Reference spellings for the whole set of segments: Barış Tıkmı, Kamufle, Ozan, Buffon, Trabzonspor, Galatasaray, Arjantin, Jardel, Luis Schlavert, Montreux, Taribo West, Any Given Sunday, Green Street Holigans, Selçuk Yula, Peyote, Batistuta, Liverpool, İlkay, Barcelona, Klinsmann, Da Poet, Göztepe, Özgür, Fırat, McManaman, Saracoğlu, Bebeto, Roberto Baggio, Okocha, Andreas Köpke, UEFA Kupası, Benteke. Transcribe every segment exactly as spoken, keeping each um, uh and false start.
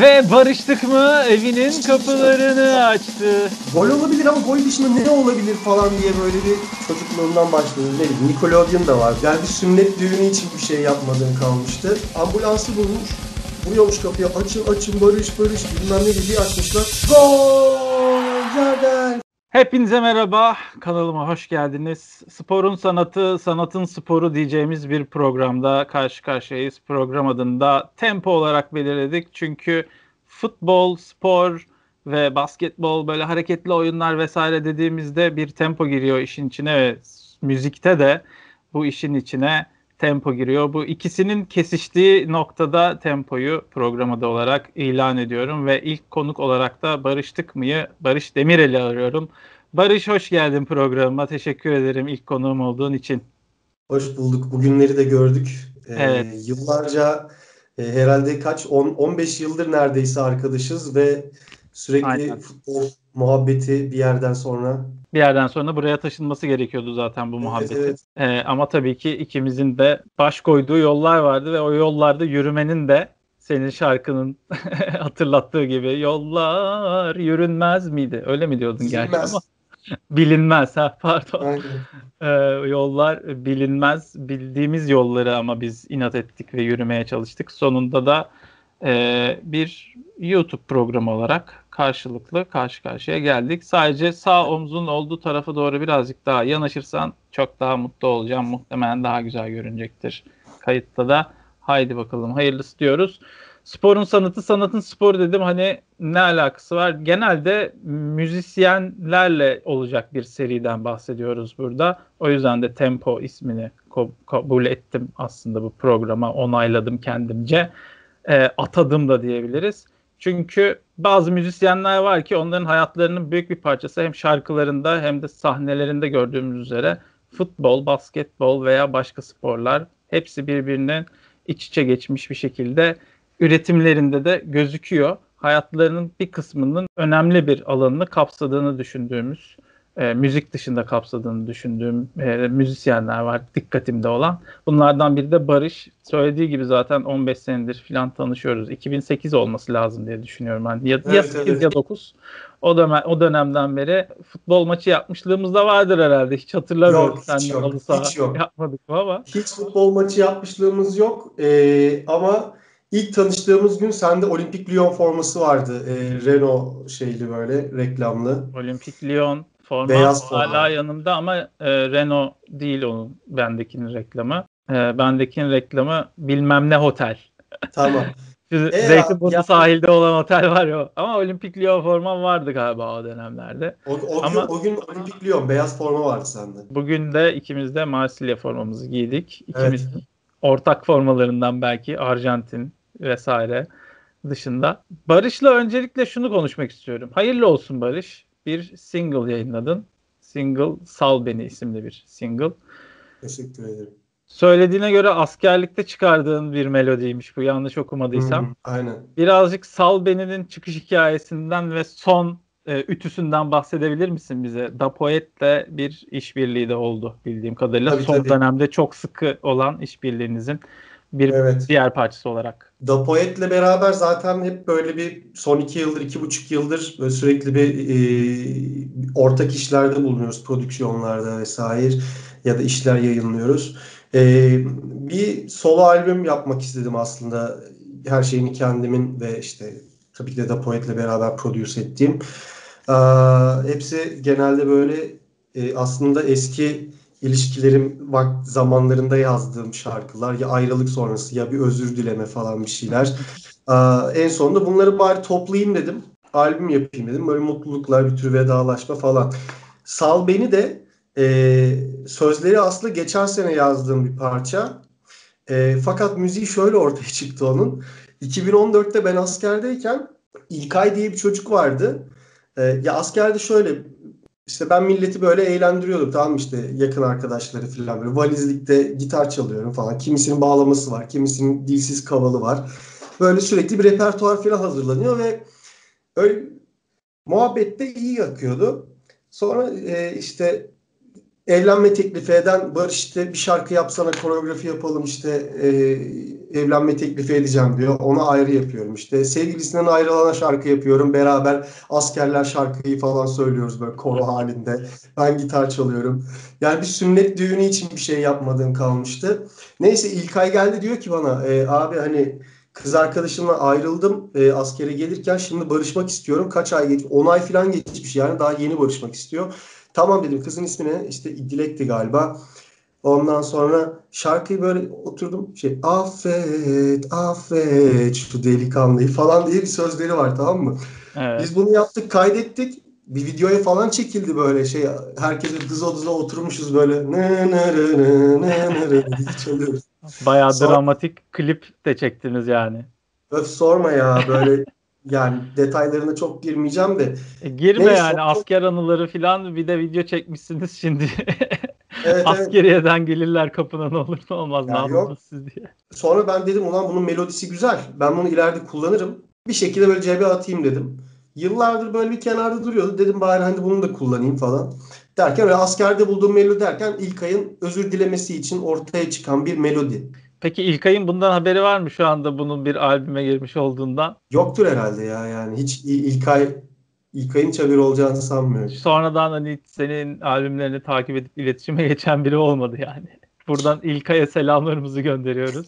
Ve Barış Tıkmıyı evinin kapılarını açtı. Gol olabilir ama gol dışında ne olabilir falan diye böyle bir çocukluğundan başladı. Ne Nickelodeon da var. Geldi sünnet düğünü için bir şey yapmadığın kalmıştı. Ambulansı bulmuş. Vuruyormuş kapıya. Açın açın Barış Barış bilmem ne dediği açmışlar. Gol! Jardel! Hepinize merhaba. Kanalıma hoş geldiniz. Sporun sanatı, sanatın sporu diyeceğimiz bir programda karşı karşıyayız. Program adında tempo olarak belirledik. Çünkü futbol, spor ve basketbol böyle hareketli oyunlar vesaire dediğimizde bir tempo giriyor işin içine ve müzikte de bu işin içine tempo giriyor. Bu ikisinin kesiştiği noktada tempoyu program adı olarak ilan ediyorum ve ilk konuk olarak da Barış Tıkmıyı, Barış Demirel'i arıyorum. Barış hoş geldin programıma. Teşekkür ederim ilk konuğum olduğun için. Hoş bulduk. Bugünleri de gördük. Evet. Ee, yıllarca e, herhalde kaç on on beş yıldır neredeyse arkadaşız ve sürekli aynen, futbol muhabbeti bir yerden sonra Bir yerden sonra buraya taşınması gerekiyordu zaten bu muhabbetin. Evet, evet. Ee, ama tabii ki ikimizin de baş koyduğu yollar vardı ve o yollarda yürümenin de senin şarkının hatırlattığı gibi yollar yürünmez miydi? Öyle mi diyordun bilinmez. Gerçi ama bilinmez ha pardon. Ee, yollar bilinmez, bildiğimiz yolları ama biz inat ettik ve yürümeye çalıştık. Sonunda da e, bir YouTube programı olarak karşılıklı karşı karşıya geldik. Sadece sağ omzun olduğu tarafa doğru birazcık daha yanaşırsan çok daha mutlu olacağım. Muhtemelen daha güzel görünecektir kayıtta da. Haydi bakalım hayırlısı diyoruz. Sporun sanatı, sanatın sporu dedim. Hani ne alakası var? Genelde müzisyenlerle olacak bir seriden bahsediyoruz burada. O yüzden de Tempo ismini kabul ettim aslında bu programa. Onayladım kendimce. E, atadım da diyebiliriz. Çünkü bazı müzisyenler var ki onların hayatlarının büyük bir parçası hem şarkılarında hem de sahnelerinde gördüğümüz üzere futbol, basketbol veya başka sporlar hepsi birbirinden iç içe geçmiş bir şekilde üretimlerinde de gözüküyor. Hayatlarının bir kısmının önemli bir alanını kapsadığını düşündüğümüz, e, müzik dışında kapsadığını düşündüğüm e, müzisyenler var dikkatimde olan. Bunlardan biri de Barış. Söylediği gibi zaten on beş senedir filan tanışıyoruz. iki bin sekiz olması lazım diye düşünüyorum. Yani ya, evet, ya sekiz evet, ya dokuz. O, dönem, o dönemden beri futbol maçı yapmışlığımız da vardır herhalde. Hiç hatırlamıyorum. Yok, hiç yok, hiç yok. Yapmadık mı ama. Hiç futbol maçı yapmışlığımız yok. Ee, ama ilk tanıştığımız gün sende Olimpik Lyon forması vardı. Ee, Renault şeyli böyle reklamlı. Olimpik Lyon. Forma beyaz hala forma yanımda ama e, Renault değil onun bendekinin reklamı. E, bendekinin reklamı bilmem ne otel. Tamam. e Zeytinburnu sahilde olan otel var ya. Ama Olimpik Lyon forman vardı galiba o dönemlerde. O, o, ama, gün, o gün Olimpik Lyon beyaz forma vardı sende. Bugün de ikimiz de Marsilya formamızı giydik. İkimiz evet, ortak formalarından belki Arjantin vesaire dışında. Barış'la öncelikle şunu konuşmak istiyorum. Hayırlı olsun Barış. Bir single yayınladın. Single Sal Beni isimli bir single. Teşekkür ederim. Söylediğine göre askerlikte çıkardığın bir melodiymiş bu. Yanlış okumadıysam. Hmm, aynen. Birazcık Sal Beni'nin çıkış hikayesinden ve son e, ütüsünden bahsedebilir misin bize? Da Poet'le bir işbirliği de oldu bildiğim kadarıyla. Tabii, son tabii. dönemde çok sıkı olan işbirliğinizin bir evet, diğer parçası olarak. Da Poet'le beraber zaten hep böyle bir son iki yıldır, iki buçuk yıldır böyle sürekli bir e, ortak işlerde bulunuyoruz. Prodüksiyonlarda vesaire ya da işler yayınlıyoruz. E, bir solo albüm yapmak istedim aslında. Her şeyini kendimin ve işte tabii ki de Da Poet'le beraber prodüse ettiğim. E, hepsi genelde böyle e, aslında eski ilişkilerim vakt zamanlarında yazdığım şarkılar ya ayrılık sonrası ya bir özür dileme falan bir şeyler. Ee, en sonunda bunları bari toplayayım dedim. Albüm yapayım dedim. Böyle mutluluklar, bir tür vedalaşma falan. Sal Beni de e, sözleri aslında geçen sene yazdığım bir parça. E, fakat müziği şöyle ortaya çıktı onun. iki bin on dörtte ben askerdeyken İlkay diye bir çocuk vardı. E, ya askerde şöyle... İşte ben milleti böyle eğlendiriyordum, tamam işte yakın arkadaşları falan böyle valizlikte gitar çalıyorum falan. Kimisinin bağlaması var, kimisinin dilsiz kavalı var. Böyle sürekli bir repertuar falan hazırlanıyor ve öyle muhabbette iyi yakıyordu. Sonra e, işte evlenme teklifi eden Barış işte bir şarkı yapsana koreografi yapalım işte e, evlenme teklifi edeceğim diyor. Onu ayrı yapıyorum işte. Sevgilisinden ayrılana şarkı yapıyorum. Beraber askerler şarkıyı falan söylüyoruz böyle koro halinde. Ben gitar çalıyorum. Yani bir sünnet düğünü için bir şey yapmadığım kalmıştı. Neyse İlkay geldi diyor ki bana e, abi hani kız arkadaşımla ayrıldım e, askere gelirken şimdi barışmak istiyorum. Kaç ay geçmiş? on ay falan geçmiş yani daha yeni barışmak istiyor. Tamam dedim, kızın ismi ne? İşte Dilek'ti galiba. Ondan sonra şarkıyı böyle oturdum. Şey, affet, affet şu delikanlıyı falan diye bir sözleri var, tamam mı? Evet. Biz bunu yaptık, kaydettik. Bir videoya falan çekildi böyle şey. Herkese dıza dıza oturmuşuz böyle. Nı nı nı nı nı çalıyoruz. Bayağı sonra, dramatik klip de çektiniz yani. Öf sorma ya böyle. Yani detaylarına çok girmeyeceğim de. E girme neyse, yani asker anıları falan bir de video çekmişsiniz şimdi. Evet, askeriyeden evet. Gelirler kapına ne olur ne olmaz yani ne yapalım siz diye. Sonra ben dedim ulan bunun melodisi güzel. Ben bunu ileride kullanırım. Bir şekilde böyle cebe atayım dedim. Yıllardır böyle bir kenarda duruyordu. Dedim bari hani bunu da kullanayım falan. Derken öyle askerde bulduğum melodi derken İlkay'ın özür dilemesi için ortaya çıkan bir melodi. Peki İlkay'ın bundan haberi var mı şu anda bunun bir albüme girmiş olduğundan? Yoktur herhalde ya yani hiç İlkay İlkay'ın hiç haberi olacağını sanmıyorum. Sonradan hani senin albümlerini takip edip iletişime geçen biri olmadı yani. Buradan İlkay'a selamlarımızı gönderiyoruz.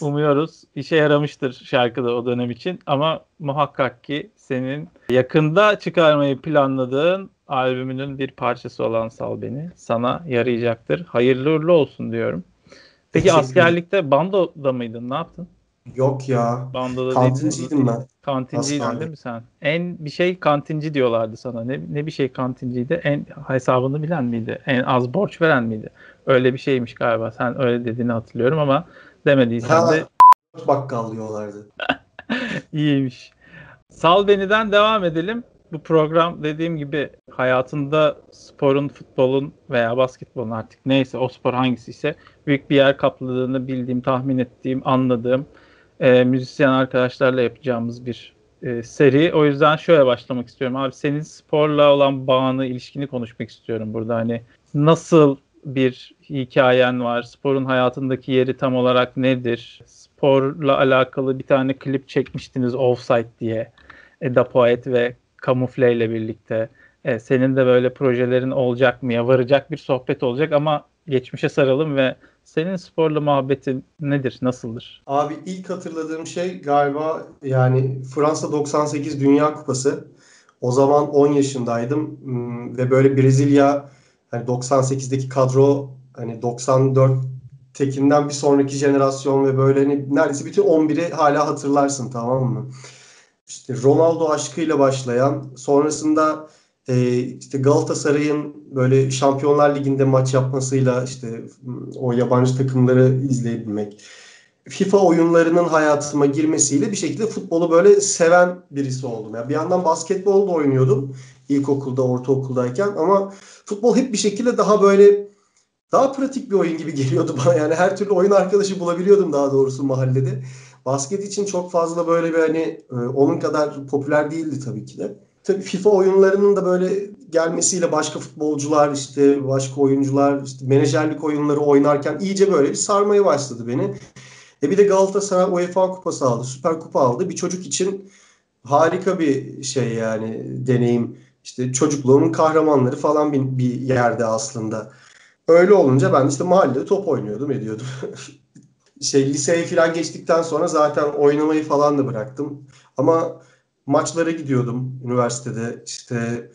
Umuyoruz işe yaramıştır şarkıda o dönem için ama muhakkak ki senin yakında çıkarmayı planladığın albümünün bir parçası olan Sal Beni sana yarayacaktır. Hayırlı uğurlu olsun diyorum. Peki askerlikte bandoda mıydın? Ne yaptın? Yok ya. Bandoda kantinciydim ben. Kantinciydin Aslan değil mi sen? En bir şey kantinci diyorlardı sana. Ne ne bir şey kantinciydi? En hesabını bilen miydi? En az borç veren miydi? Öyle bir şeymiş galiba. Sen öyle dediğini hatırlıyorum ama demediysen ha, de bakkal diyorlardı. İyiymiş. Sal Beni'den devam edelim. Bu program dediğim gibi hayatında sporun, futbolun veya basketbolun artık neyse o spor hangisiyse büyük bir yer kapladığını bildiğim, tahmin ettiğim, anladığım e, müzisyen arkadaşlarla yapacağımız bir e, seri. O yüzden şöyle başlamak istiyorum. Abi senin sporla olan bağını, ilişkini konuşmak istiyorum burada. Hani nasıl bir hikayen var? Sporun hayatındaki yeri tam olarak nedir? Sporla alakalı bir tane klip çekmiştiniz Offside diye. Da Poet ve Kamufle ile birlikte e, senin de böyle projelerin olacak mı ya varacak bir sohbet olacak ama geçmişe saralım ve senin sporla muhabbetin nedir, nasıldır? Abi ilk hatırladığım şey galiba yani Fransa doksan sekiz Dünya Kupası. O zaman on yaşındaydım ve böyle Brezilya hani doksan sekizdeki kadro hani doksan dörttekinden bir sonraki jenerasyon ve böyle hani neredeyse bütün on biri hala hatırlarsın, tamam mı? İşte Ronaldo aşkıyla başlayan, sonrasında e, işte Galatasaray'ın böyle Şampiyonlar Ligi'nde maç yapmasıyla işte o yabancı takımları izleyebilmek, FIFA oyunlarının hayatıma girmesiyle bir şekilde futbolu böyle seven birisi oldum. Yani bir yandan basketbol da oynuyordum ilkokulda, ortaokuldayken ama futbol hep bir şekilde daha böyle daha pratik bir oyun gibi geliyordu bana. Yani her türlü oyun arkadaşı bulabiliyordum daha doğrusu mahallede. Basket için çok fazla böyle bir hani e, onun kadar popüler değildi tabii ki de. Tabii FIFA oyunlarının da böyle gelmesiyle başka futbolcular işte başka oyuncular işte menajerlik oyunları oynarken iyice böyle bir sarmaya başladı beni. E bir de Galatasaray UEFA Kupası aldı, Süper Kupa aldı. Bir çocuk için harika bir şey yani deneyim. İşte çocukluğumun kahramanları falan bir, bir yerde aslında. Öyle olunca ben işte mahallede top oynuyordum, ediyordum. Şey, liseye falan geçtikten sonra zaten oynamayı falan da bıraktım. Ama maçlara gidiyordum üniversitede. İşte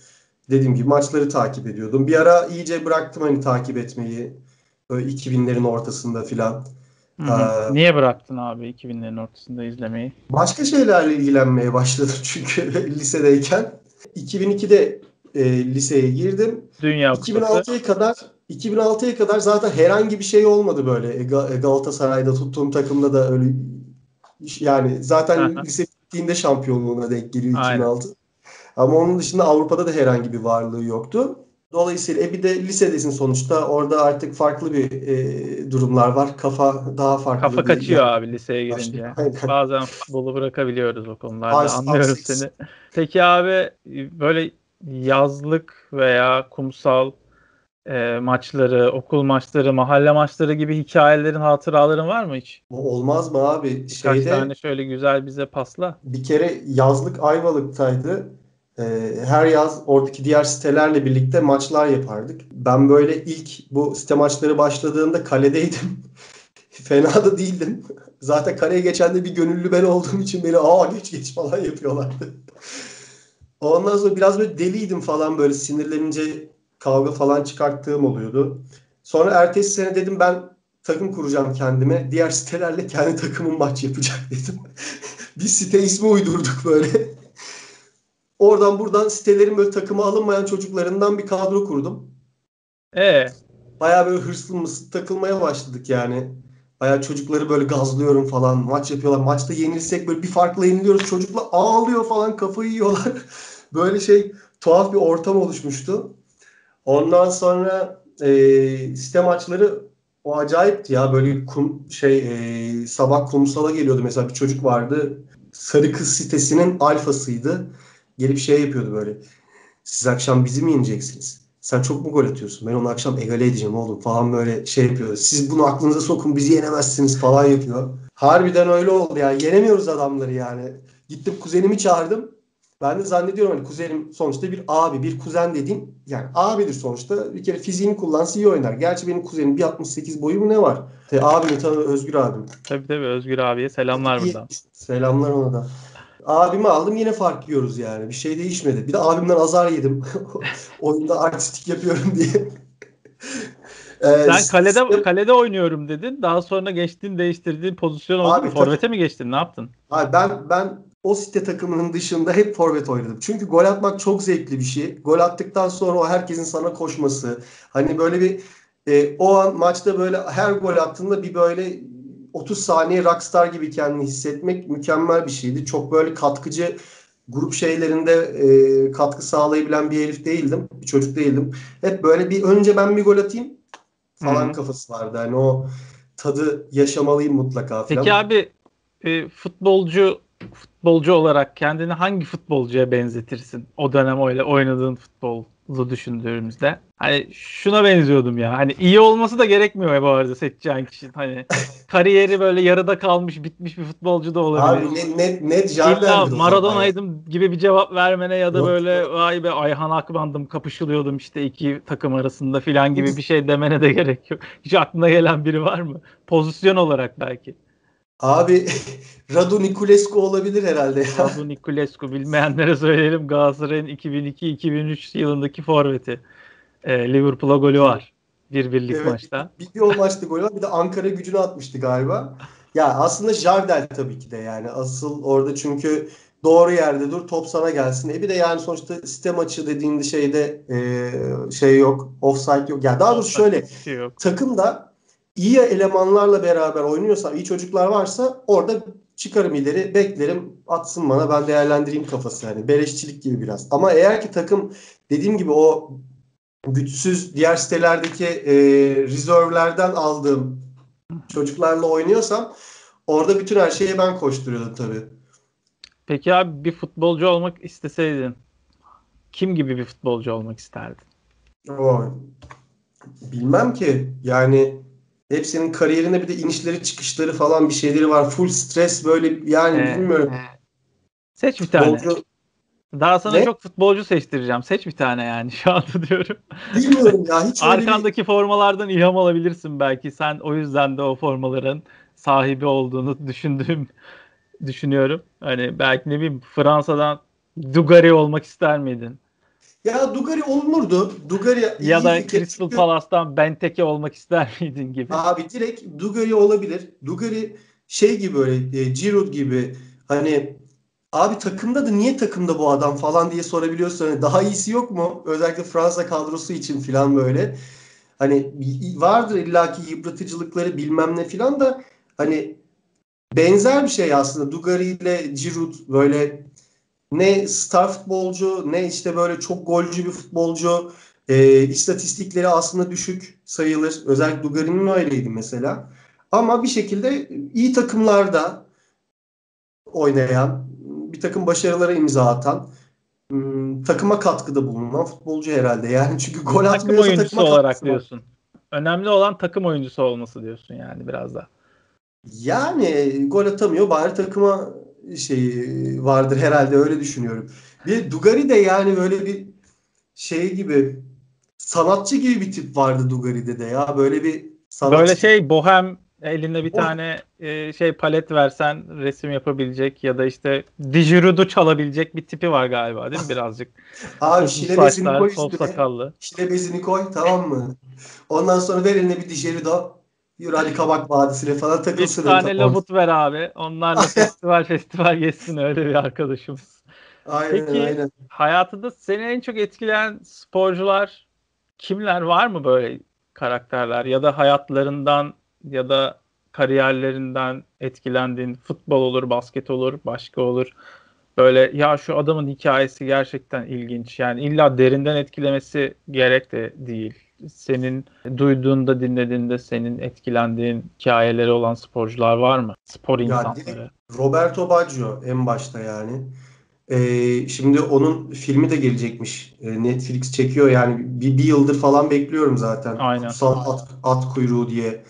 dediğim gibi maçları takip ediyordum. Bir ara iyice bıraktım hani takip etmeyi. Böyle iki binlerin ortasında falan. Ee, Niye bıraktın abi iki binlerin ortasında izlemeyi? Başka şeylerle ilgilenmeye başladım çünkü lisedeyken. iki bin ikide e, liseye girdim. Dünya iki bin altıya kadar iki bin altıya kadar zaten herhangi bir şey olmadı böyle. Galatasaray'da tuttuğum takımda da öyle yani zaten lise bittiğinde şampiyonluğuna denk geliyor iki bin altı. Aynen. Ama onun dışında Avrupa'da da herhangi bir varlığı yoktu. Dolayısıyla e bir de lisedesin sonuçta. Orada artık farklı bir e, durumlar var. Kafa daha farklı. Kafa kaçıyor yani. Abi liseye girince. Bazen futbolu bırakabiliyoruz o konularda. Ars, anlıyorum ars, seni. Ars. Peki abi böyle yazlık veya kumsal e, maçları, okul maçları, mahalle maçları gibi hikayelerin, hatıraların var mı hiç? Olmaz mı abi? Birkaç Şeyde, tane şöyle güzel bize pasla. Bir kere yazlık Ayvalık'taydı. E, her yaz oradaki diğer sitelerle birlikte maçlar yapardık. Ben böyle ilk bu site maçları başladığında kaledeydim. Fena da değildim. Zaten kaleye geçen de bir gönüllü ben olduğum için beni aa geç geç falan yapıyorlardı. Ondan sonra biraz böyle deliydim falan, böyle sinirlenince kavga falan çıkarttığım oluyordu. Sonra ertesi sene dedim ben takım kuracağım kendime. Diğer sitelerle kendi takımım maç yapacak dedim. Bir site ismi uydurduk böyle. Oradan buradan sitelerin böyle takıma alınmayan çocuklarından bir kadro kurdum. Ee? Bayağı böyle hırslı mısın takılmaya başladık yani. Bayağı çocukları böyle gazlıyorum falan. Maç yapıyorlar. Maçta yenilsek böyle bir farkla yeniliyoruz. Çocuklar ağlıyor falan, kafayı yiyorlar. Böyle şey, tuhaf bir ortam oluşmuştu. Ondan sonra e, site maçları o acayipti ya. Böyle kum, şey e, sabah kumsala geliyordu. Mesela bir çocuk vardı. Sarıkız sitesinin alfasıydı. Gelip şey yapıyordu böyle. Siz akşam bizi mi yeneceksiniz? Sen çok mu gol atıyorsun? Ben onu akşam egale edeceğim oğlum falan, böyle şey yapıyor. Siz bunu aklınıza sokun, bizi yenemezsiniz falan yapıyor. Harbiden öyle oldu yani. Yenemiyoruz adamları yani. Gittim kuzenimi çağırdım. Ben de zannediyorum hani kuzenim sonuçta bir abi, bir kuzen dediğim yani abidir sonuçta. Bir kere fiziğini kullansa iyi oynar. Gerçi benim kuzenim bir altmış sekiz boyu mu ne var? E, abim tabii, Özgür abim. Tabii tabii, Özgür abiye selamlar buradan. Selamlar ona da. Abimi aldım, yine fark yiyoruz yani. Bir şey değişmedi. Bir de abimden azar yedim. Oyunda artistik yapıyorum diye. ee, Sen kalede kalede oynuyorum dedin. Daha sonra geçtin, değiştirdiğin pozisyon oldu. Forvete mi geçtin? Ne yaptın? Abi ben ben o site takımının dışında hep forvet oynadım. Çünkü gol atmak çok zevkli bir şey. Gol attıktan sonra o herkesin sana koşması. Hani böyle bir e, o an maçta böyle her gol attığında bir böyle otuz saniye rockstar gibi kendini hissetmek mükemmel bir şeydi. Çok böyle katkıcı, grup şeylerinde e, katkı sağlayabilen bir herif değildim. Bir çocuk değildim. Hep böyle bir önce ben bir gol atayım falan Hı-hı. kafası vardı. Yani o tadı yaşamalıyım mutlaka falan. Peki abi e, futbolcu futbolcu olarak kendini hangi futbolcuya benzetirsin? O dönem öyle oynadığın futbolu düşündüğümüzde. Hani şuna benziyordum ya. Hani iyi olması da gerekmiyor bu arada seçeceğin kişinin. Hani kariyeri böyle yarıda kalmış, bitmiş bir futbolcu da olabilir. Abi net net, net Jardel. Maradona'ydım gibi bir cevap vermene ya da yok, böyle yok. Vay be Ayhan Akban'dım, kapışılıyordum işte iki takım arasında filan gibi bir şey demene de gerek yok. Hiç aklına gelen biri var mı? Pozisyon olarak belki. Abi Radu Niculescu olabilir herhalde ya. Radu Niculescu, bilmeyenlere söyleyelim, Galatasaray'ın iki bin iki iki bin üç yılındaki forveti. E, Liverpool'a golü var. bir birlik evet, maçta. Bir, bir o maçta golü var. Bir de Ankara Gücü'ne atmıştı galiba. Ya aslında Jardel tabii ki de yani. Asıl orada çünkü doğru yerde dur, top sana gelsin. E bir de yani sonuçta site maçı dediğinde şeyde e, şey yok. Offside yok. Ya daha doğrusu şöyle. Şey takımda iyi elemanlarla beraber oynuyorsam, iyi çocuklar varsa orada çıkarım ileri, beklerim, atsın bana, ben değerlendireyim kafası yani. Beleşçilik gibi biraz. Ama eğer ki takım dediğim gibi o güçsüz diğer sitelerdeki e, rezervlerden aldığım çocuklarla oynuyorsam orada bütün her şeye ben koşturuyordum tabii. Peki abi bir futbolcu olmak isteseydin kim gibi bir futbolcu olmak isterdin? O, bilmem ki yani, hepsinin kariyerinde bir de inişleri çıkışları falan bir şeyleri var. Full stres böyle yani ee, bilmiyorum. Seç bir tane. Futbolcu... Daha sana ne? Çok futbolcu seçtireceğim. Seç bir tane yani şu anda diyorum. Bilmiyorum ya. Hiç arkandaki bir... formalardan ilham alabilirsin belki. Sen o yüzden de o formaların sahibi olduğunu düşündüğüm düşünüyorum. Hani belki ne bileyim Fransa'dan Dugarry olmak ister miydin? Ya Dugarry olunurdu. Dugarry ya da Crystal çünkü... Palace'tan Benteke olmak ister miydin gibi. Abi direkt Dugarry olabilir. Dugarry şey gibi böyle e, Giroud gibi hani abi takımda da niye takımda bu adam falan diye sorabiliyorsun. Hani daha iyisi yok mu? Özellikle Fransa kadrosu için filan böyle. Hani vardır illaki yıpratıcılıkları bilmem ne filan da hani benzer bir şey aslında. Dugarry ile Giroud böyle ne star futbolcu ne işte böyle çok golcü bir futbolcu. E, istatistikleri aslında düşük sayılır. Özellikle Dugarry'nin öyleydi mesela. Ama bir şekilde iyi takımlarda oynayan, bir takım başarılara imza atan ıı, takıma katkıda bulunan futbolcu herhalde. Yani çünkü gol atmıyorsa takım oyuncusu olarak diyorsun. Önemli olan takım oyuncusu olması diyorsun yani biraz da. Yani gol atamıyor, bari takıma şeyi vardır herhalde, öyle düşünüyorum. Bir Dugari de yani böyle bir şey gibi, sanatçı gibi bir tip vardı Dugari'de de ya, böyle bir sanatçı. Böyle şey bohem, elinde bir oh. tane e, şey palet versen resim yapabilecek ya da işte dijirudu çalabilecek bir tipi var galiba değil mi birazcık? Abi şile bezini koy üstüne. Şile bezini koy, tamam mı? Ondan sonra ver eline bir dijirudu. Yürü hadi Kabak Vadisi'ne falan takılsın. Bir tane labut ver abi. Onlarla festival festival geçsin, öyle bir arkadaşımız. Aynen. Peki, aynen. Hayatında seni en çok etkileyen sporcular kimler, var mı böyle karakterler ya da hayatlarından ya da kariyerlerinden etkilendiğin? Futbol olur, basket olur, başka olur. Böyle ya şu adamın hikayesi gerçekten ilginç. Yani illa derinden etkilemesi gerek de değil. Senin duyduğunda, dinlediğinde senin etkilendiğin hikayeleri olan sporcular var mı? Spor insanları. Roberto Baggio en başta yani. Ee, şimdi onun filmi de gelecekmiş. Ee, Netflix çekiyor yani. Bir, bir yıldır falan bekliyorum zaten. Aynen. Kutsal At, At Kuyruğu diye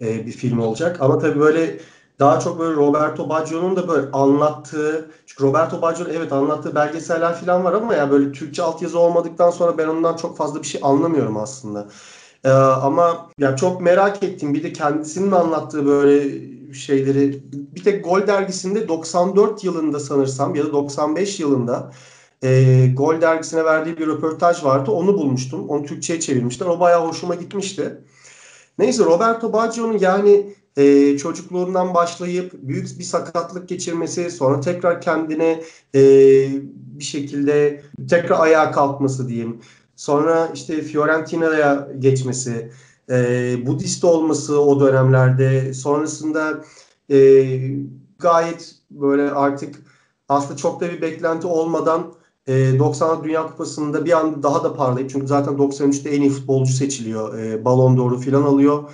e, bir film olacak. Ama tabii böyle daha çok böyle Roberto Baggio'nun da böyle anlattığı, çünkü Roberto Baggio'nun evet anlattığı belgeseller falan var ama yani böyle Türkçe altyazı olmadıktan sonra ben ondan çok fazla bir şey anlamıyorum aslında. Ee, ama yani çok merak ettim. Bir de kendisinin anlattığı böyle şeyleri, bir tek Gol dergisinde doksan dört yılında sanırsam ya da doksan beş yılında e, Gol dergisine verdiği bir röportaj vardı. Onu bulmuştum. Onu Türkçe'ye çevirmişler. O bayağı hoşuma gitmişti. Neyse, Roberto Baggio'nun yani Ee, çocukluğundan başlayıp büyük bir sakatlık geçirmesi, sonra tekrar kendine e, bir şekilde tekrar ayağa kalkması diyeyim. Sonra işte Fiorentina'ya geçmesi, e, Budist olması o dönemlerde, sonrasında e, gayet böyle artık aslında çok da bir beklenti olmadan e, doksanlı Dünya Kupası'nda bir anda daha da parlayıp, çünkü zaten doksan üçte en iyi futbolcu seçiliyor, e, Ballon d'Or'u filan alıyor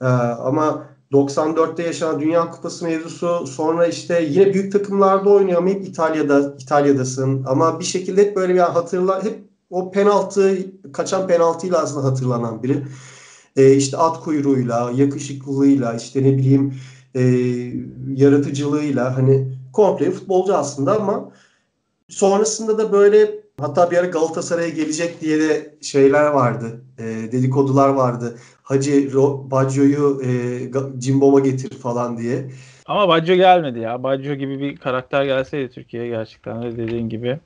e, ama doksan dörtte yaşanan Dünya Kupası mevzusu, sonra işte yine büyük takımlarda oynayamayıp İtalya'da İtalya'dasın ama bir şekilde hep böyle bir hatırla, hep o penaltı, kaçan penaltıyla aslında hatırlanan biri. Ee, işte at kuyruğuyla, yakışıklılığıyla, işte ne bileyim e, yaratıcılığıyla, hani komple futbolcu aslında ama sonrasında da böyle, hatta bir ara Galatasaray'a gelecek diye de şeyler vardı, e, dedikodular vardı. Hacı Baggio'yu e, Cimbom'a getir falan diye. Ama Baggio gelmedi ya. Baggio gibi bir karakter gelseydi Türkiye'ye gerçekten de dediğin gibi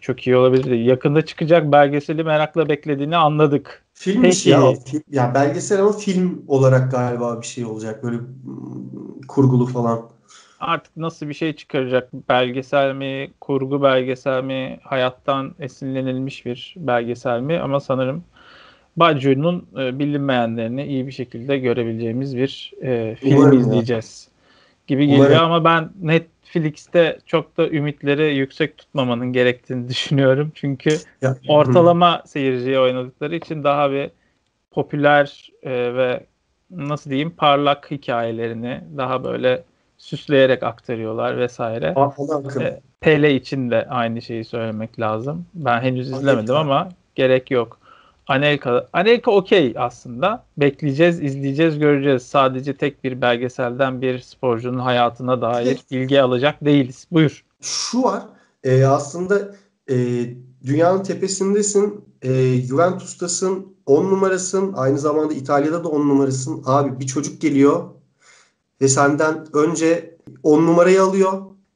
çok iyi olabilirdi. Yakında çıkacak belgeseli merakla beklediğini anladık. Filmmiş ya. Ya belgesel ama film olarak galiba bir şey olacak. Böyle kurgulu falan. Artık nasıl bir şey çıkaracak? Belgesel mi, kurgu belgesel mi, hayattan esinlenilmiş bir belgesel mi? Ama sanırım Baggio'nun e, bilinmeyenlerini iyi bir şekilde görebileceğimiz bir e, film Umarım izleyeceğiz ya. gibi geliyor. Umarım. Ama ben Netflix'te çok da ümitleri yüksek tutmamanın gerektiğini düşünüyorum. Çünkü ya, ortalama hı. seyirciye oynadıkları için daha bir popüler e, ve nasıl diyeyim parlak hikayelerini daha böyle süsleyerek aktarıyorlar vesaire. E, Pele için de aynı şeyi söylemek lazım. Ben henüz izlemedim ama gerek yok. Anelka, Anelka okey aslında. Bekleyeceğiz, izleyeceğiz, göreceğiz. Sadece tek bir belgeselden bir sporcunun hayatına dair bilgi alacak değiliz. Buyur. Şu var, e, aslında e, dünyanın tepesindesin, e, Juventus'tasın, on numarasın, aynı zamanda İtalya'da da on numarasın. Abi bir çocuk geliyor ve senden önce on numarayı alıyor,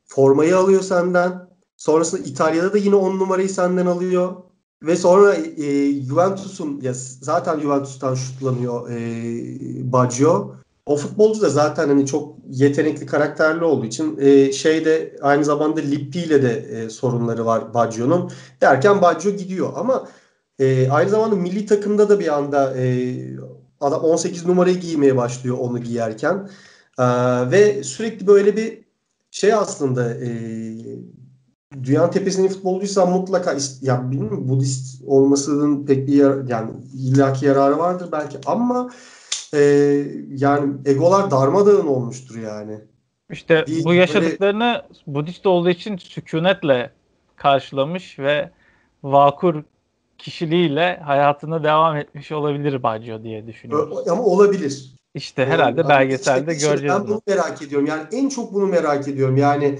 formayı alıyor senden. Sonrasında İtalya'da da yine on numarayı senden alıyor. Ve sonra e, Juventus'un, ya zaten Juventus'tan şutlanıyor e, Baggio. O futbolcu da zaten hani çok yetenekli, karakterli olduğu için e, şeyde aynı zamanda Lippi ile de e, sorunları var Baggio'nun. Derken Baggio gidiyor ama e, aynı zamanda milli takımda da bir anda e, adam on sekiz numarayı giymeye başlıyor onu giyerken. E, ve sürekli böyle bir şey aslında... E, Dünyanın tepesinin futbolcuysa mutlaka ya bilmiyorum, Budist olmasının pek bir yar, yani illaki yararı vardır belki ama e, yani egolar darmadağın olmuştur yani. İşte değil, bu yaşadıklarını böyle... Budist olduğu için sükunetle karşılamış ve vakur kişiliğiyle hayatına devam etmiş olabilir Baggio diye düşünüyorum. Ama olabilir. İşte herhalde yani, belgeselde işte, göreceğiz. Ben bunu, bunu merak ediyorum. Yani en çok bunu merak ediyorum. Yani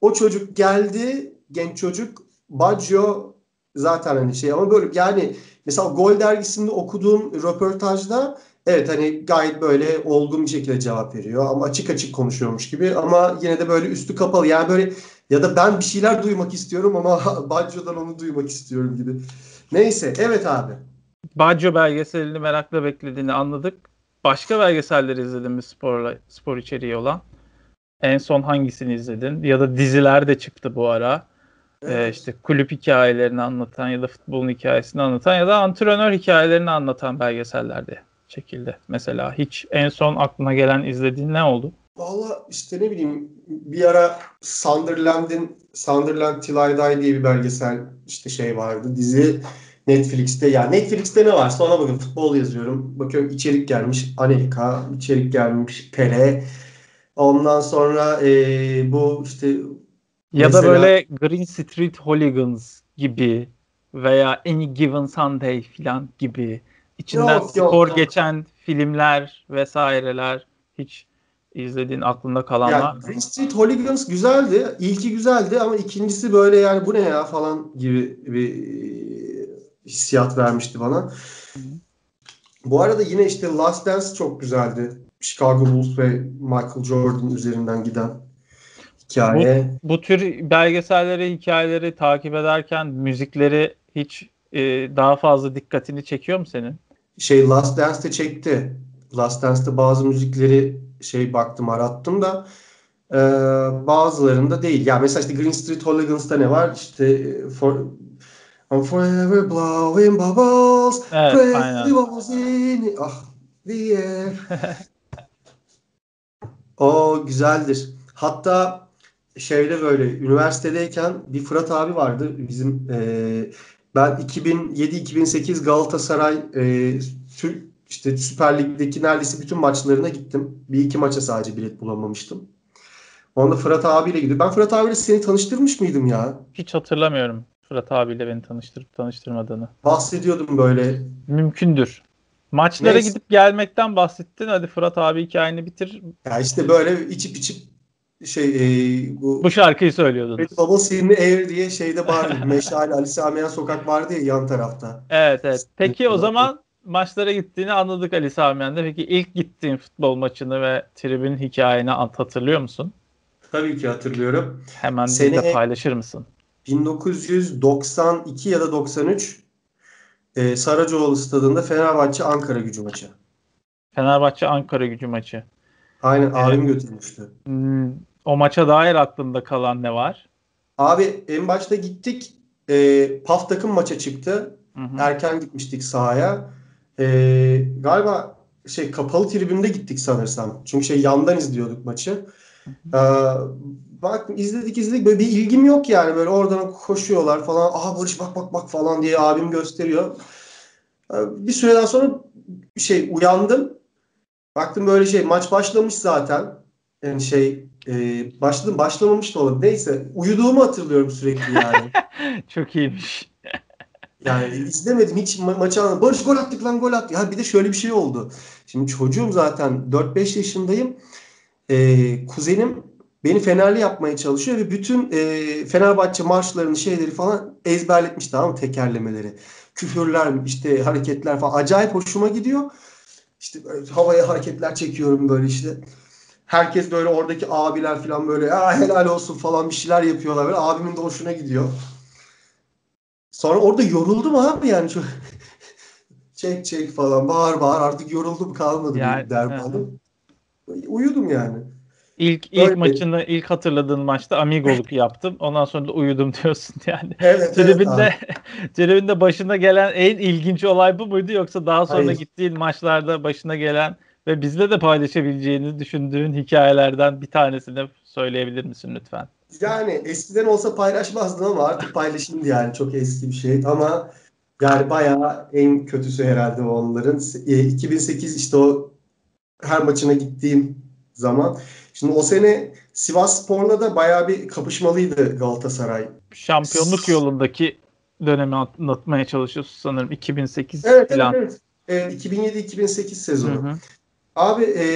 o çocuk geldi, genç çocuk Baggio zaten hani şey ama böyle yani mesela Gol dergisinde okuduğum röportajda evet hani gayet böyle olgun bir şekilde cevap veriyor ama açık açık konuşuyormuş gibi ama yine de böyle üstü kapalı yani böyle ya da ben bir şeyler duymak istiyorum ama Baggio'dan onu duymak istiyorum gibi. Neyse evet abi. Baggio belgeselini merakla beklediğini anladık. Başka belgeselleri izledin mi sporla, spor içeriği olan? En son hangisini izledin? Ya da diziler de çıktı bu ara. Evet. Ee, işte kulüp hikayelerini anlatan ya da futbolun hikayesini anlatan ya da antrenör hikayelerini anlatan belgesellerde şekilde. Mesela hiç en son aklına gelen izlediğin ne oldu? Vallahi işte ne bileyim bir ara Sunderland'in Sunderland 'Til I Die diye bir belgesel işte şey vardı dizi. Netflix'te ya yani Netflix'te ne varsa ona bakın futbol yazıyorum. Bakıyorum içerik gelmiş Anelka, içerik gelmiş Pele. Ondan sonra ee, bu işte ya mesela... da böyle Green Street Holigans gibi veya Any Given Sunday filan gibi içinden yok, spor yok, geçen yok. Filmler vesaireler hiç izlediğin aklında kalanlar. Yani Green Street Holigans güzeldi. İlki güzeldi ama ikincisi böyle yani bu ne ya falan gibi bir hissiyat vermişti bana. Bu arada yine işte Last Dance çok güzeldi. Chicago Bulls ve Michael Jordan üzerinden giden hikaye. Bu, bu tür belgeselleri, hikayeleri takip ederken müzikleri hiç e, daha fazla dikkatini çekiyor mu senin? Şey Last Dance'te çekti. Last Dance'te bazı müzikleri şey baktım arattım da e, bazılarında değil. Ya yani mesela işte Green Street Holigans'ta ne var? İşte for, I'm forever blowing bubbles, evet, crazy bubbles in it. Ah, the air. O güzeldir. Hatta şeyde böyle üniversitedeyken bir Fırat abi vardı bizim. E, ben iki bin yedi iki bin sekiz Galatasaray e, işte Süper Lig'deki neredeyse bütün maçlarına gittim. Bir iki maça sadece bilet bulamamıştım. Onda Fırat abiyle gidiyor. Ben Fırat abiyle seni tanıştırmış mıydım ya? Hiç hatırlamıyorum. Fırat abiyle beni tanıştırıp tanıştırmadığını. Bahsediyordum böyle. Mümkündür. Maçlara Neyse. Gidip gelmekten bahsettin. Hadi Fırat abi hikayeni bitir. Ya işte böyle içip içip şey e, bu, bu şarkıyı söylüyordunuz. Baba Sirni Air diye şeyde bağırdı. Meşale Ali Samiyan Sokak vardı ya yan tarafta. Evet evet. Peki o zaman maçlara gittiğini anladık Ali Samiyan'da. Peki ilk gittiğin futbol maçını ve tribün hikayeni hatırlıyor musun? Tabii ki hatırlıyorum. Hemen Seni... bizle paylaşır mısın? bin dokuz yüz doksan iki ya da doksan üç e, Saracoğlu Stadı'nda Fenerbahçe Ankara Gücü maçı. Fenerbahçe Ankara Gücü maçı. Aynen ee, abim götürmüştü. O maça dair aklında kalan ne var? Abi en başta gittik. E, P A F takım maça çıktı. Hı hı. Erken gitmiştik sahaya. E, galiba şey kapalı tribünde gittik sanırsam. Çünkü şey yandan izliyorduk maçı. Hı hı. E, Bak izledik izledik böyle bir ilgim yok yani böyle oradan koşuyorlar falan. Aha Barış bak bak bak falan diye abim gösteriyor. Bir süreden sonra şey uyandım. Baktım böyle şey maç başlamış zaten. Yani şey e, başladım başlamamış da olur. Neyse uyuduğumu hatırlıyorum sürekli yani. Çok iyiymiş. Yani izlemedim hiç ma- maçı anlamadım. Barış gol attık lan gol attık. Ha bir de şöyle bir şey oldu. Şimdi çocuğum zaten dört beş yaşındayım. E, kuzenim beni Fenerli yapmaya çalışıyor ve bütün e, Fenerbahçe marşlarını şeyleri falan ezberletmiş tamam tekerlemeleri. Küfürler işte hareketler falan acayip hoşuma gidiyor. İşte havaya hareketler çekiyorum böyle işte. Herkes böyle oradaki abiler falan böyle ya helal olsun falan bir şeyler yapıyorlar böyle. Abimin de hoşuna gidiyor. Sonra orada yoruldum abi yani çok çek çek falan bağır bağır artık yoruldum kalmadı yani, dermanım. Evet. Uyudum yani. İlk ilk Öyle. Maçını ilk hatırladığın maçta amigoluk yaptım. Ondan sonra da uyudum diyorsun yani. Evet, tribünde evet, tribünde başına gelen en ilginç olay bu muydu yoksa daha sonra Hayır. gittiğin maçlarda başına gelen ve bizle de paylaşabileceğini düşündüğün hikayelerden bir tanesini söyleyebilir misin lütfen? Yani eskiden olsa paylaşmazdım ama artık paylaşıldı yani çok eski bir şey ama yani bayağı en kötüsü herhalde onların. iki bin sekiz işte o her maçına gittiğim zaman. Şimdi o sene Sivasspor'la da bayağı bir kapışmalıydı Galatasaray. Şampiyonluk yolundaki dönemi anlatmaya çalışıyorsun sanırım. iki bin sekiz evet, falan. Evet, evet. iki bin yedi iki bin sekiz sezonu. Hı hı. Abi e,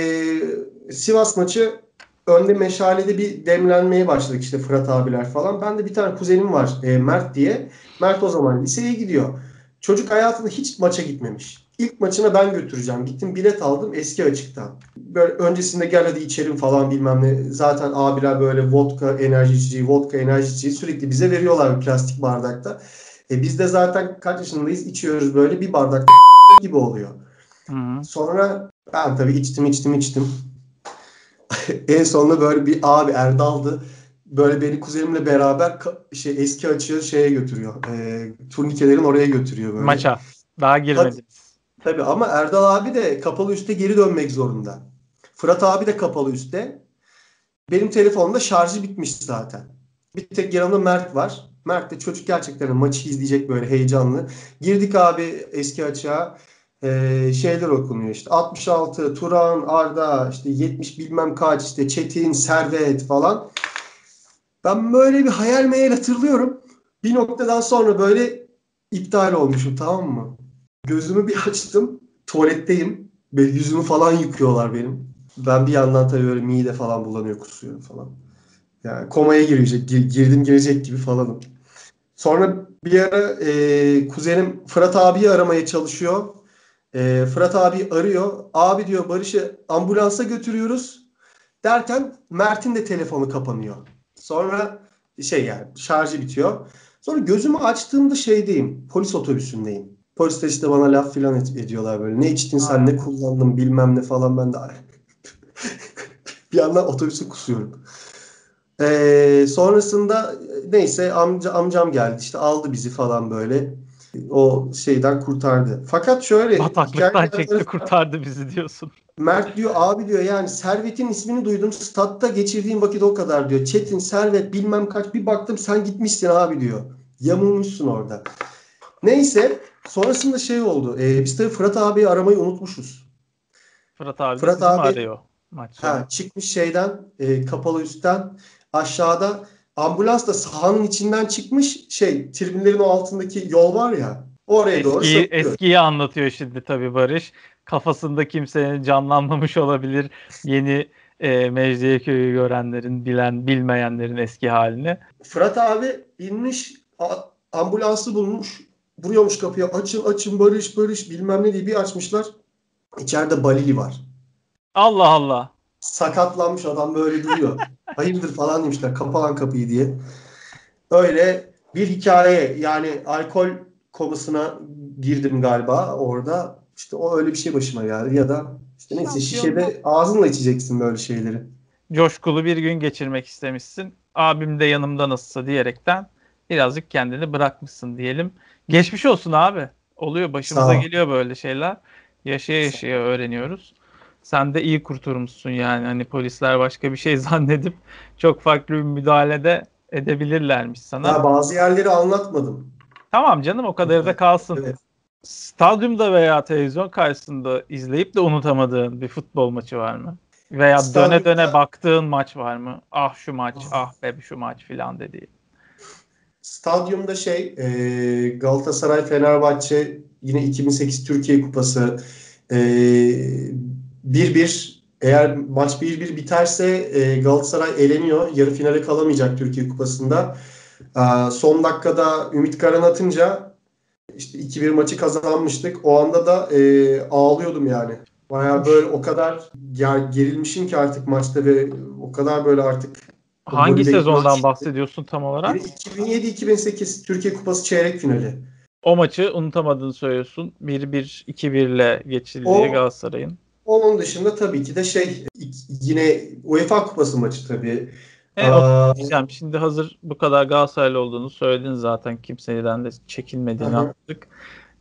Sivas maçı önde meşalede bir demlenmeye başladık işte Fırat abiler falan. Ben de bir tane kuzenim var e, Mert diye. Mert o zaman liseye gidiyor. Çocuk hayatında hiç maça gitmemiş. İlk maçına ben götüreceğim. Gittim bilet aldım eski açıktan. Böyle öncesinde gel hadi içelim falan bilmem ne. Zaten abiler böyle vodka enerji içeceği, vodka enerji içeceği sürekli bize veriyorlar bir plastik bardakta. E biz de zaten kaç yaşındayız içiyoruz böyle bir bardak gibi oluyor. Hı. Sonra ben tabii içtim içtim içtim. En sonunda böyle bir abi Erdal'dı. Böyle beni kuzenimle beraber şey eski açığı şeye götürüyor. E, turnikeleri oraya götürüyor böyle. Maça. Daha girmedi. Tabii ama Erdal abi de kapalı üste geri dönmek zorunda. Fırat abi de kapalı üste. Benim telefonumda şarjı bitmiş zaten. Bir tek yanımda Mert var. Mert de çocuk gerçekten maçı izleyecek böyle heyecanlı. Girdik abi eski açığa. Ee, şeyler okunuyor işte altmış altı, Turan, Arda, işte yetmiş bilmem kaç, işte Çetin, Servet falan. Ben böyle bir hayal meyal hatırlıyorum. Bir noktadan sonra böyle iptal olmuşum, tamam mı? Gözümü bir açtım, tuvaletteyim. Böyle yüzümü falan yıkıyorlar benim. Ben bir yandan tabii böyle mide falan bulanıyor, kusuyorum falan. Yani komaya girecek, gir, girdim girecek gibi falanım. Sonra bir ara e, kuzenim Fırat abiyi aramaya çalışıyor. E, Fırat abi arıyor. Abi diyor Barış'ı ambulansa götürüyoruz. Derken Mert'in de telefonu kapanıyor. Sonra şey yani şarjı bitiyor. Sonra gözümü açtığımda şeydeyim. Polis otobüsündeyim. Polisler işte bana laf filan et, ediyorlar böyle. Ne içtin sen, Aa. ne kullandın bilmem ne falan, ben de bir yandan otobüse kusuyorum. Ee, sonrasında neyse amca, amcam geldi işte aldı bizi falan böyle. O şeyden kurtardı. Fakat şöyle. Bataklıktan çekti tarafından, kurtardı bizi diyorsun. Mert diyor abi diyor yani Servet'in ismini duydum. Statta geçirdiğim vakit o kadar diyor. Çetin, Servet bilmem kaç, bir baktım sen gitmişsin abi diyor. Yamulmuşsun orada. Neyse sonrasında şey oldu. E, biz tabii Fırat abiyi aramayı unutmuşuz. Fırat abi Fırat abi arıyor maçta. Ha, çıkmış şeyden e, kapalı üstten aşağıda. Ambulans da sahanın içinden çıkmış şey tribünlerin o altındaki yol var ya oraya eskiyi, doğru sapıyor. Eskiyi anlatıyor şimdi tabii Barış. Kafasında kimsenin canlanmamış olabilir yeni e, Mecidiyeköy'ü görenlerin, bilen bilmeyenlerin eski halini. Fırat abi inmiş a, ambulansı bulmuş, vuruyormuş kapıya açın açın Barış Barış bilmem ne diye bir açmışlar. İçeride Balili var. Allah Allah. Sakatlanmış adam böyle duruyor. Hayırdır falan demişler. Kapalan kapıyı diye. Öyle bir hikaye. Yani alkol komasına girdim galiba orada. İşte o öyle bir şey başıma geldi. Ya da işte neyse şişede ağzınla içeceksin böyle şeyleri. Coşkulu bir gün geçirmek istemişsin. Abim de yanımda nasılsa diyerekten birazcık kendini bırakmışsın diyelim. Geçmiş olsun abi. Oluyor, başımıza geliyor böyle şeyler. Yaşaya yaşaya öğreniyoruz. Sen de iyi kurtulmuşsun yani. Hani polisler başka bir şey zannedip çok farklı bir müdahalede edebilirlermiş sana. Ya bazı yerleri anlatmadım. Tamam canım, o kadarı da kalsın. Evet. Stadyumda veya televizyon karşısında izleyip de unutamadığın bir futbol maçı var mı? Veya stadyumda... döne döne baktığın maç var mı? Ah şu maç, ah be şu maç filan dediğin. Stadyumda şey e, Galatasaray Fenerbahçe yine iki bin sekiz Türkiye Kupası eee bir bir eğer maç bir bir biterse e, Galatasaray eleniyor. Yarı finale kalamayacak Türkiye Kupası'nda. E, son dakikada Ümit Karan atınca işte iki bir maçı kazanmıştık. O anda da e, ağlıyordum yani. Bayağı böyle o kadar ger- gerilmişim ki artık maçta ve o kadar böyle artık. Hangi sezondan maç... bahsediyorsun tam olarak? iki bin yedi iki bin sekiz Türkiye Kupası çeyrek finali. O maçı unutamadığını söylüyorsun. bir bir iki bir ile geçildiği o... Galatasaray'ın. Onun dışında tabii ki de şey yine UEFA Kupası maçı tabii. Evet, Aa, şimdi hazır bu kadar Galatasaraylı olduğunu söyledin zaten, kimseden de çekinmediğini hı. anladık.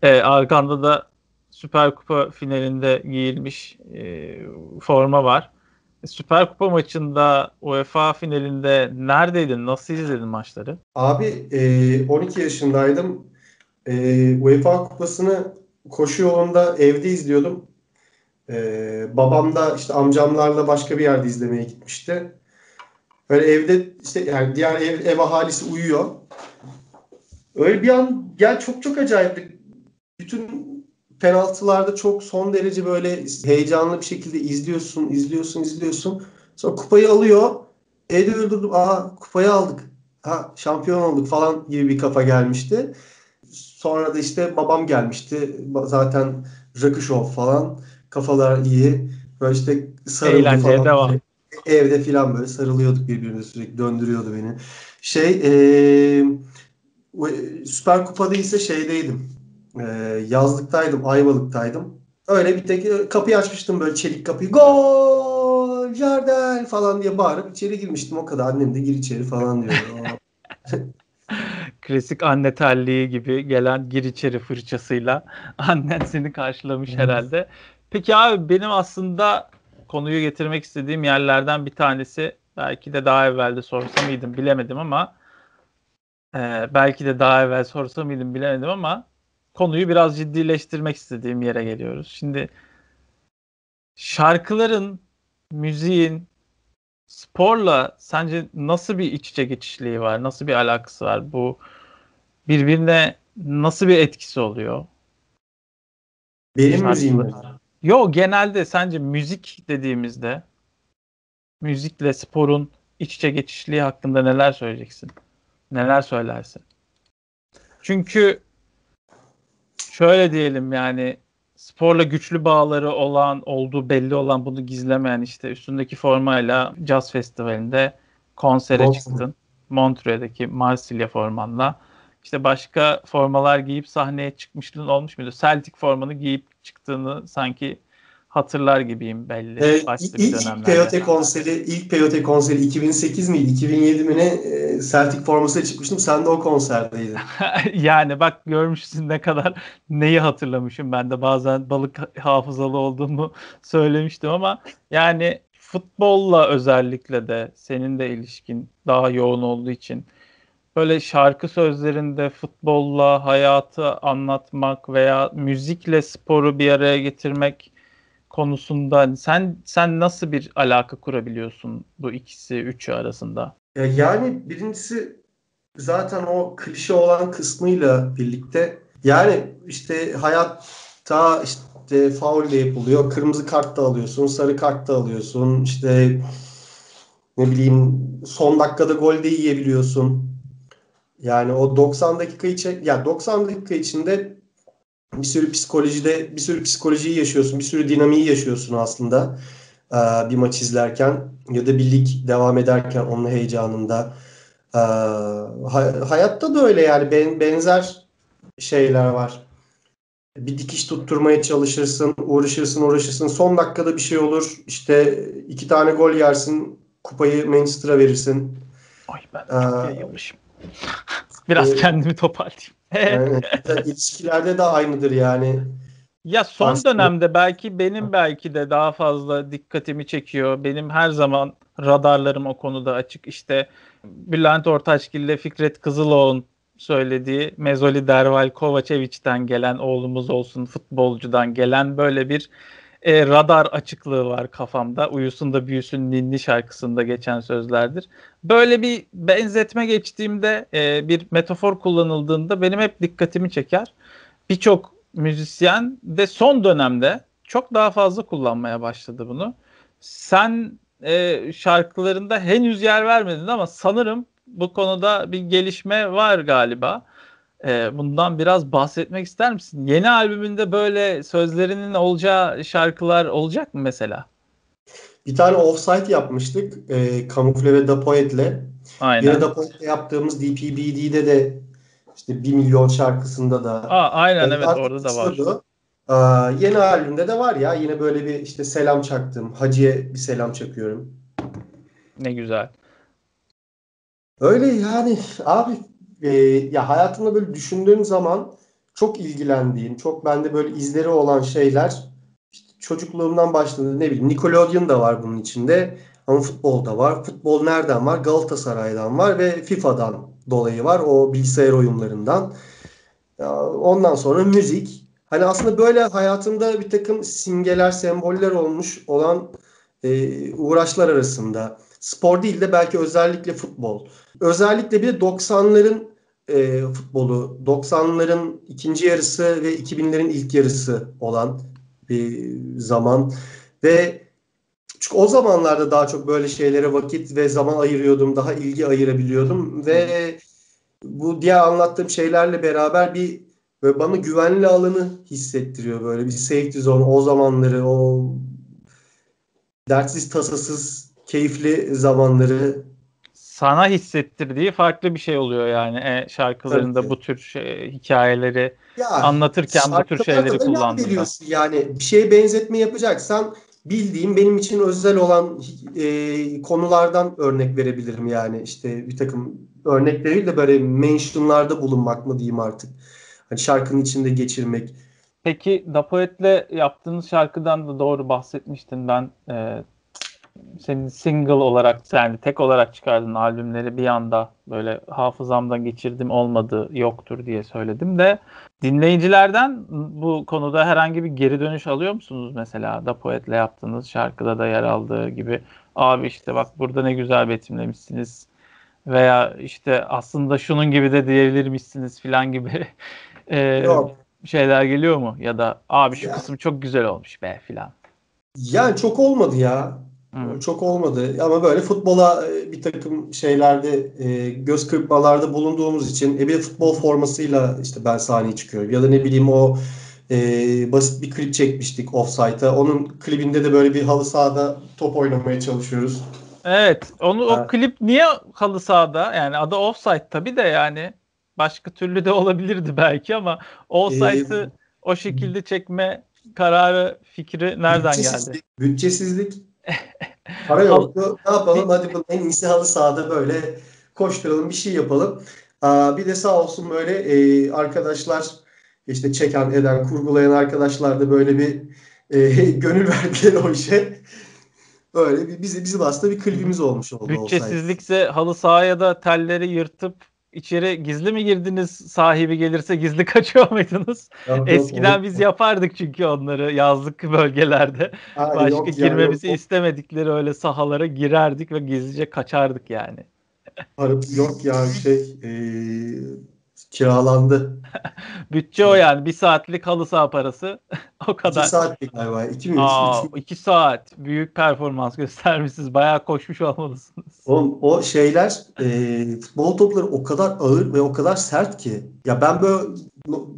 Ee, arkanda da Süper Kupa finalinde giyilmiş e, forma var. Süper Kupa maçında UEFA finalinde neredeydin? Nasıl izledin maçları? Abi e, on iki yaşındaydım. E, UEFA Kupası'nı koşu yolunda evde izliyordum. Ee, babam da işte amcamlarla başka bir yerde izlemeye gitmişti. Böyle evde işte yani diğer ev, ev ahalisi uyuyor. Öyle bir an gel çok çok acayip. Bütün penaltılarda çok son derece böyle heyecanlı bir şekilde izliyorsun, izliyorsun, izliyorsun. Sonra kupayı alıyor. Ede öldürdüm. Aha kupayı aldık. Ha şampiyon olduk falan gibi bir kafa gelmişti. Sonra da işte babam gelmişti. Zaten rakı şov falan. Kafalar iyi. Böyle işte sarıldı falan. Eğlenceye devam. Evde falan böyle sarılıyorduk birbirine, sürekli döndürüyordu beni. Şey ee, Süper Kupa'da ise şeydeydim. Ee, yazlıktaydım, Ayvalık'taydım. Öyle bir tek kapıyı açmıştım böyle çelik kapıyı. Gol! Jardel! Falan diye bağırıp içeri girmiştim. O kadar annem de gir içeri falan diyordu. Klasik anne telliği gibi gelen gir içeri fırçasıyla annen seni karşılamış herhalde. Peki abi benim aslında konuyu getirmek istediğim yerlerden bir tanesi, belki de daha evvel de sorsa mıydım bilemedim ama e, belki de daha evvel sorsa mıydım bilemedim ama konuyu biraz ciddileştirmek istediğim yere geliyoruz. Şimdi şarkıların, müziğin, sporla sence nasıl bir iç içe geçişliği var? Nasıl bir alakası var? Bu birbirine nasıl bir etkisi oluyor? Benim müziğimde. Yo genelde sence müzik dediğimizde müzikle sporun iç içe geçişliği hakkında neler söyleyeceksin? Neler söylersin? Çünkü şöyle diyelim yani sporla güçlü bağları olan, olduğu belli olan, bunu gizlemeyen işte üstündeki formayla Caz Festivali'nde konsere Montreux. çıktın. Montreux'deki Marsilya formanla. İşte başka formalar giyip sahneye çıkmışlığın olmuş muydu? Celtic formanı giyip çıktığını sanki hatırlar gibiyim belli. Ee, ilk ilk peyote konseri, ilk peyote konseri iki bin sekiz miydi? iki bin yedi mi ne? Celtic formasıyla çıkmıştım. Sen de o konserdeydin. Yani bak görmüşsün ne kadar neyi hatırlamışım. Ben de bazen balık hafızalı olduğumu söylemiştim ama yani futbolla özellikle de senin de ilişkin daha yoğun olduğu için böyle şarkı sözlerinde futbolla hayatı anlatmak veya müzikle sporu bir araya getirmek konusunda sen sen nasıl bir alaka kurabiliyorsun bu ikisi, üçü arasında? Yani birincisi zaten o klişe olan kısmıyla birlikte yani işte hayatta işte faul de yapılıyor, kırmızı kart da alıyorsun, sarı kart da alıyorsun, işte ne bileyim son dakikada gol de yiyebiliyorsun. Yani o doksan dakika içi, yani doksan dakika içinde bir sürü psikolojide bir sürü psikolojiyi yaşıyorsun, bir sürü dinamiği yaşıyorsun aslında ee, bir maç izlerken ya da bir lig devam ederken onun heyecanında. Ee, hayatta da öyle yani ben, benzer şeyler var. Bir dikiş tutturmaya çalışırsın, uğraşırsın, uğraşırsın. Son dakikada bir şey olur, işte iki tane gol yersin, kupayı Manchester'a verirsin. Ay ben çok yanlışım. Biraz ee, kendimi toparlayayım. Yani, ilişkilerde de aynıdır yani. Ya son Aslında. dönemde belki benim belki de daha fazla dikkatimi çekiyor. Benim her zaman radarlarım o konuda açık. İşte Bülent Ortaçgil ile Fikret Kızıloğlu'nun söylediği Mezoli Derval Kovačević'ten gelen oğlumuz olsun futbolcudan gelen böyle bir E, radar açıklığı var kafamda. Uyusun da büyüsün ninni şarkısında geçen sözlerdir. Böyle bir benzetme geçtiğimde e, bir metafor kullanıldığında benim hep dikkatimi çeker. Birçok müzisyen de son dönemde çok daha fazla kullanmaya başladı bunu. Sen e, şarkılarında henüz yer vermedin ama sanırım bu konuda bir gelişme var galiba. Bundan biraz bahsetmek ister misin? Yeni albümünde böyle sözlerinin olacağı şarkılar olacak mı mesela? Bir tane offsite yapmıştık. E, Kamufle ve Da Poet'le. Aynen. Yine Da Poet'le yaptığımız D P B D'de de işte bir milyon şarkısında da. Aa, aynen evet orada da var. Aa, yeni albümde de var ya. Yine böyle bir işte selam çaktım. Hacı'ya bir selam çakıyorum. Ne güzel. Öyle yani abi. Ee, ya hayatımda böyle düşündüğüm zaman çok ilgilendiğim, çok bende böyle izleri olan şeyler işte çocukluğumdan başladı. Ne bileyim Nickelodeon da var bunun içinde ama futbol da var. Futbol nereden var? Galatasaray'dan var ve FIFA'dan dolayı var. O bilgisayar oyunlarından. Ondan sonra müzik. Hani aslında böyle hayatımda bir takım simgeler, semboller olmuş olan e, uğraşlar arasında. Spor değil de belki özellikle futbol. Özellikle bir doksanların e, futbolu, doksanların ikinci yarısı ve iki binlerin ilk yarısı olan bir zaman. Ve çünkü o zamanlarda daha çok böyle şeylere vakit ve zaman ayırıyordum, daha ilgi ayırabiliyordum. Ve bu diğer anlattığım şeylerle beraber bir böyle bana güvenli alanı hissettiriyor, böyle bir safety zone, o zamanları, o dertsiz, tasasız, keyifli zamanları. Sana hissettirdiği farklı bir şey oluyor yani e, şarkılarında evet. Bu tür şey, hikayeleri ya, anlatırken bu tür şeyleri kullandığında. Yani bir şeye benzetme yapacaksan bildiğim, benim için özel olan e, konulardan örnek verebilirim yani. İşte bir takım örnek değil de böyle mentionlarda bulunmak mı diyeyim artık. Hani şarkının içinde geçirmek. Peki Da Poet'le yaptığınız şarkıdan da doğru bahsetmiştin. Ben e, senin single olarak, yani tek olarak çıkardığın albümleri bir anda böyle hafızamdan geçirdim, olmadı, yoktur diye söyledim de dinleyicilerden bu konuda herhangi bir geri dönüş alıyor musunuz mesela? Da Poet'le yaptığınız şarkıda da yer aldığı gibi, abi işte bak burada ne güzel betimlemişsiniz veya işte aslında şunun gibi de diyebilirmişsiniz filan gibi e, şeyler geliyor mu? Ya da abi şu ya. Kısım çok güzel olmuş be filan. Yani çok olmadı ya. Hmm. Çok olmadı ama böyle futbola bir takım şeylerde e, göz kırpmalarda bulunduğumuz için e, bir futbol formasıyla işte ben sahneye çıkıyorum ya da ne bileyim o e, basit bir klip çekmiştik Offside'a, onun klibinde de böyle bir halı sahada top oynamaya çalışıyoruz. Evet onu ha. O klip niye halı sahada, yani adı Offside tabii de yani başka türlü de olabilirdi belki ama Offside'ı ee, o şekilde çekme kararı, fikri nereden bütçesizlik, geldi? Bütçesizlik. Para yoktu. Ne yapalım? Hadi bunu en iyisi halı sahada böyle koşturalım, bir şey yapalım. Aa, bir de sağ olsun böyle e, arkadaşlar, işte çeken, eden, kurgulayan arkadaşlar da böyle bir e, gönül verdiler o işe. Böyle bir, bizi, bizim aslında bir klibimiz olmuş oldu. Bütçesizlikse halı sahaya da telleri yırtıp içeri gizli mi girdiniz? Sahibi gelirse gizli kaçıyor muydunuz? Yok, eskiden yok, biz yapardık çünkü onları yazlık bölgelerde. Aa, başka yok, girmemizi yani, istemedikleri öyle sahalara girerdik ve gizlice kaçardık yani. Yok ya şey e, kiralandı. Bütçe o yani. Bir saatlik halı saha parası o kadar. İki saatlik galiba. İki mi? Aa, üç, üç, iki saat. Büyük performans göstermişsiniz. Bayağı koşmuş olmalısınız. Oğlum o şeyler e, futbol topları o kadar ağır ve o kadar sert ki. Ya ben böyle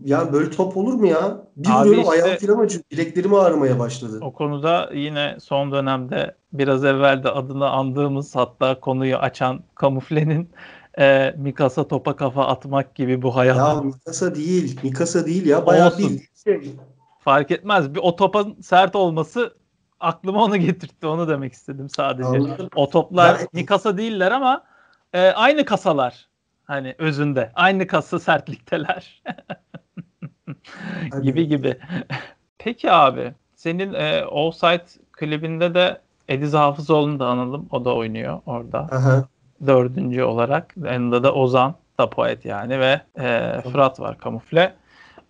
yani böyle top olur mu ya? Bir vuruyorum işte, ayağım filan acıyor. Bileklerim ağrımaya başladı. O konuda yine son dönemde biraz evvel de adını andığımız, hatta konuyu açan Kamufle'nin E, Mikasa topa kafa atmak gibi bu hayal. Ya Mikasa değil. Mikasa değil ya. Bayağı bir şey. Fark etmez. Bir, o topun sert olması aklıma onu getirtti. Onu demek istedim sadece. Anladım. O toplar ben... Mikasa değiller ama e, aynı kasalar. Hani özünde. Aynı kasa sertlikteler. gibi gibi. Peki abi. Senin e, Offside klibinde de Ediz Hafızoğlu'nu da analım. O da oynuyor orada. Aha. Dördüncü olarak. Yanında da Ozan, Da Poet yani ve e, Fırat var, Kamufle.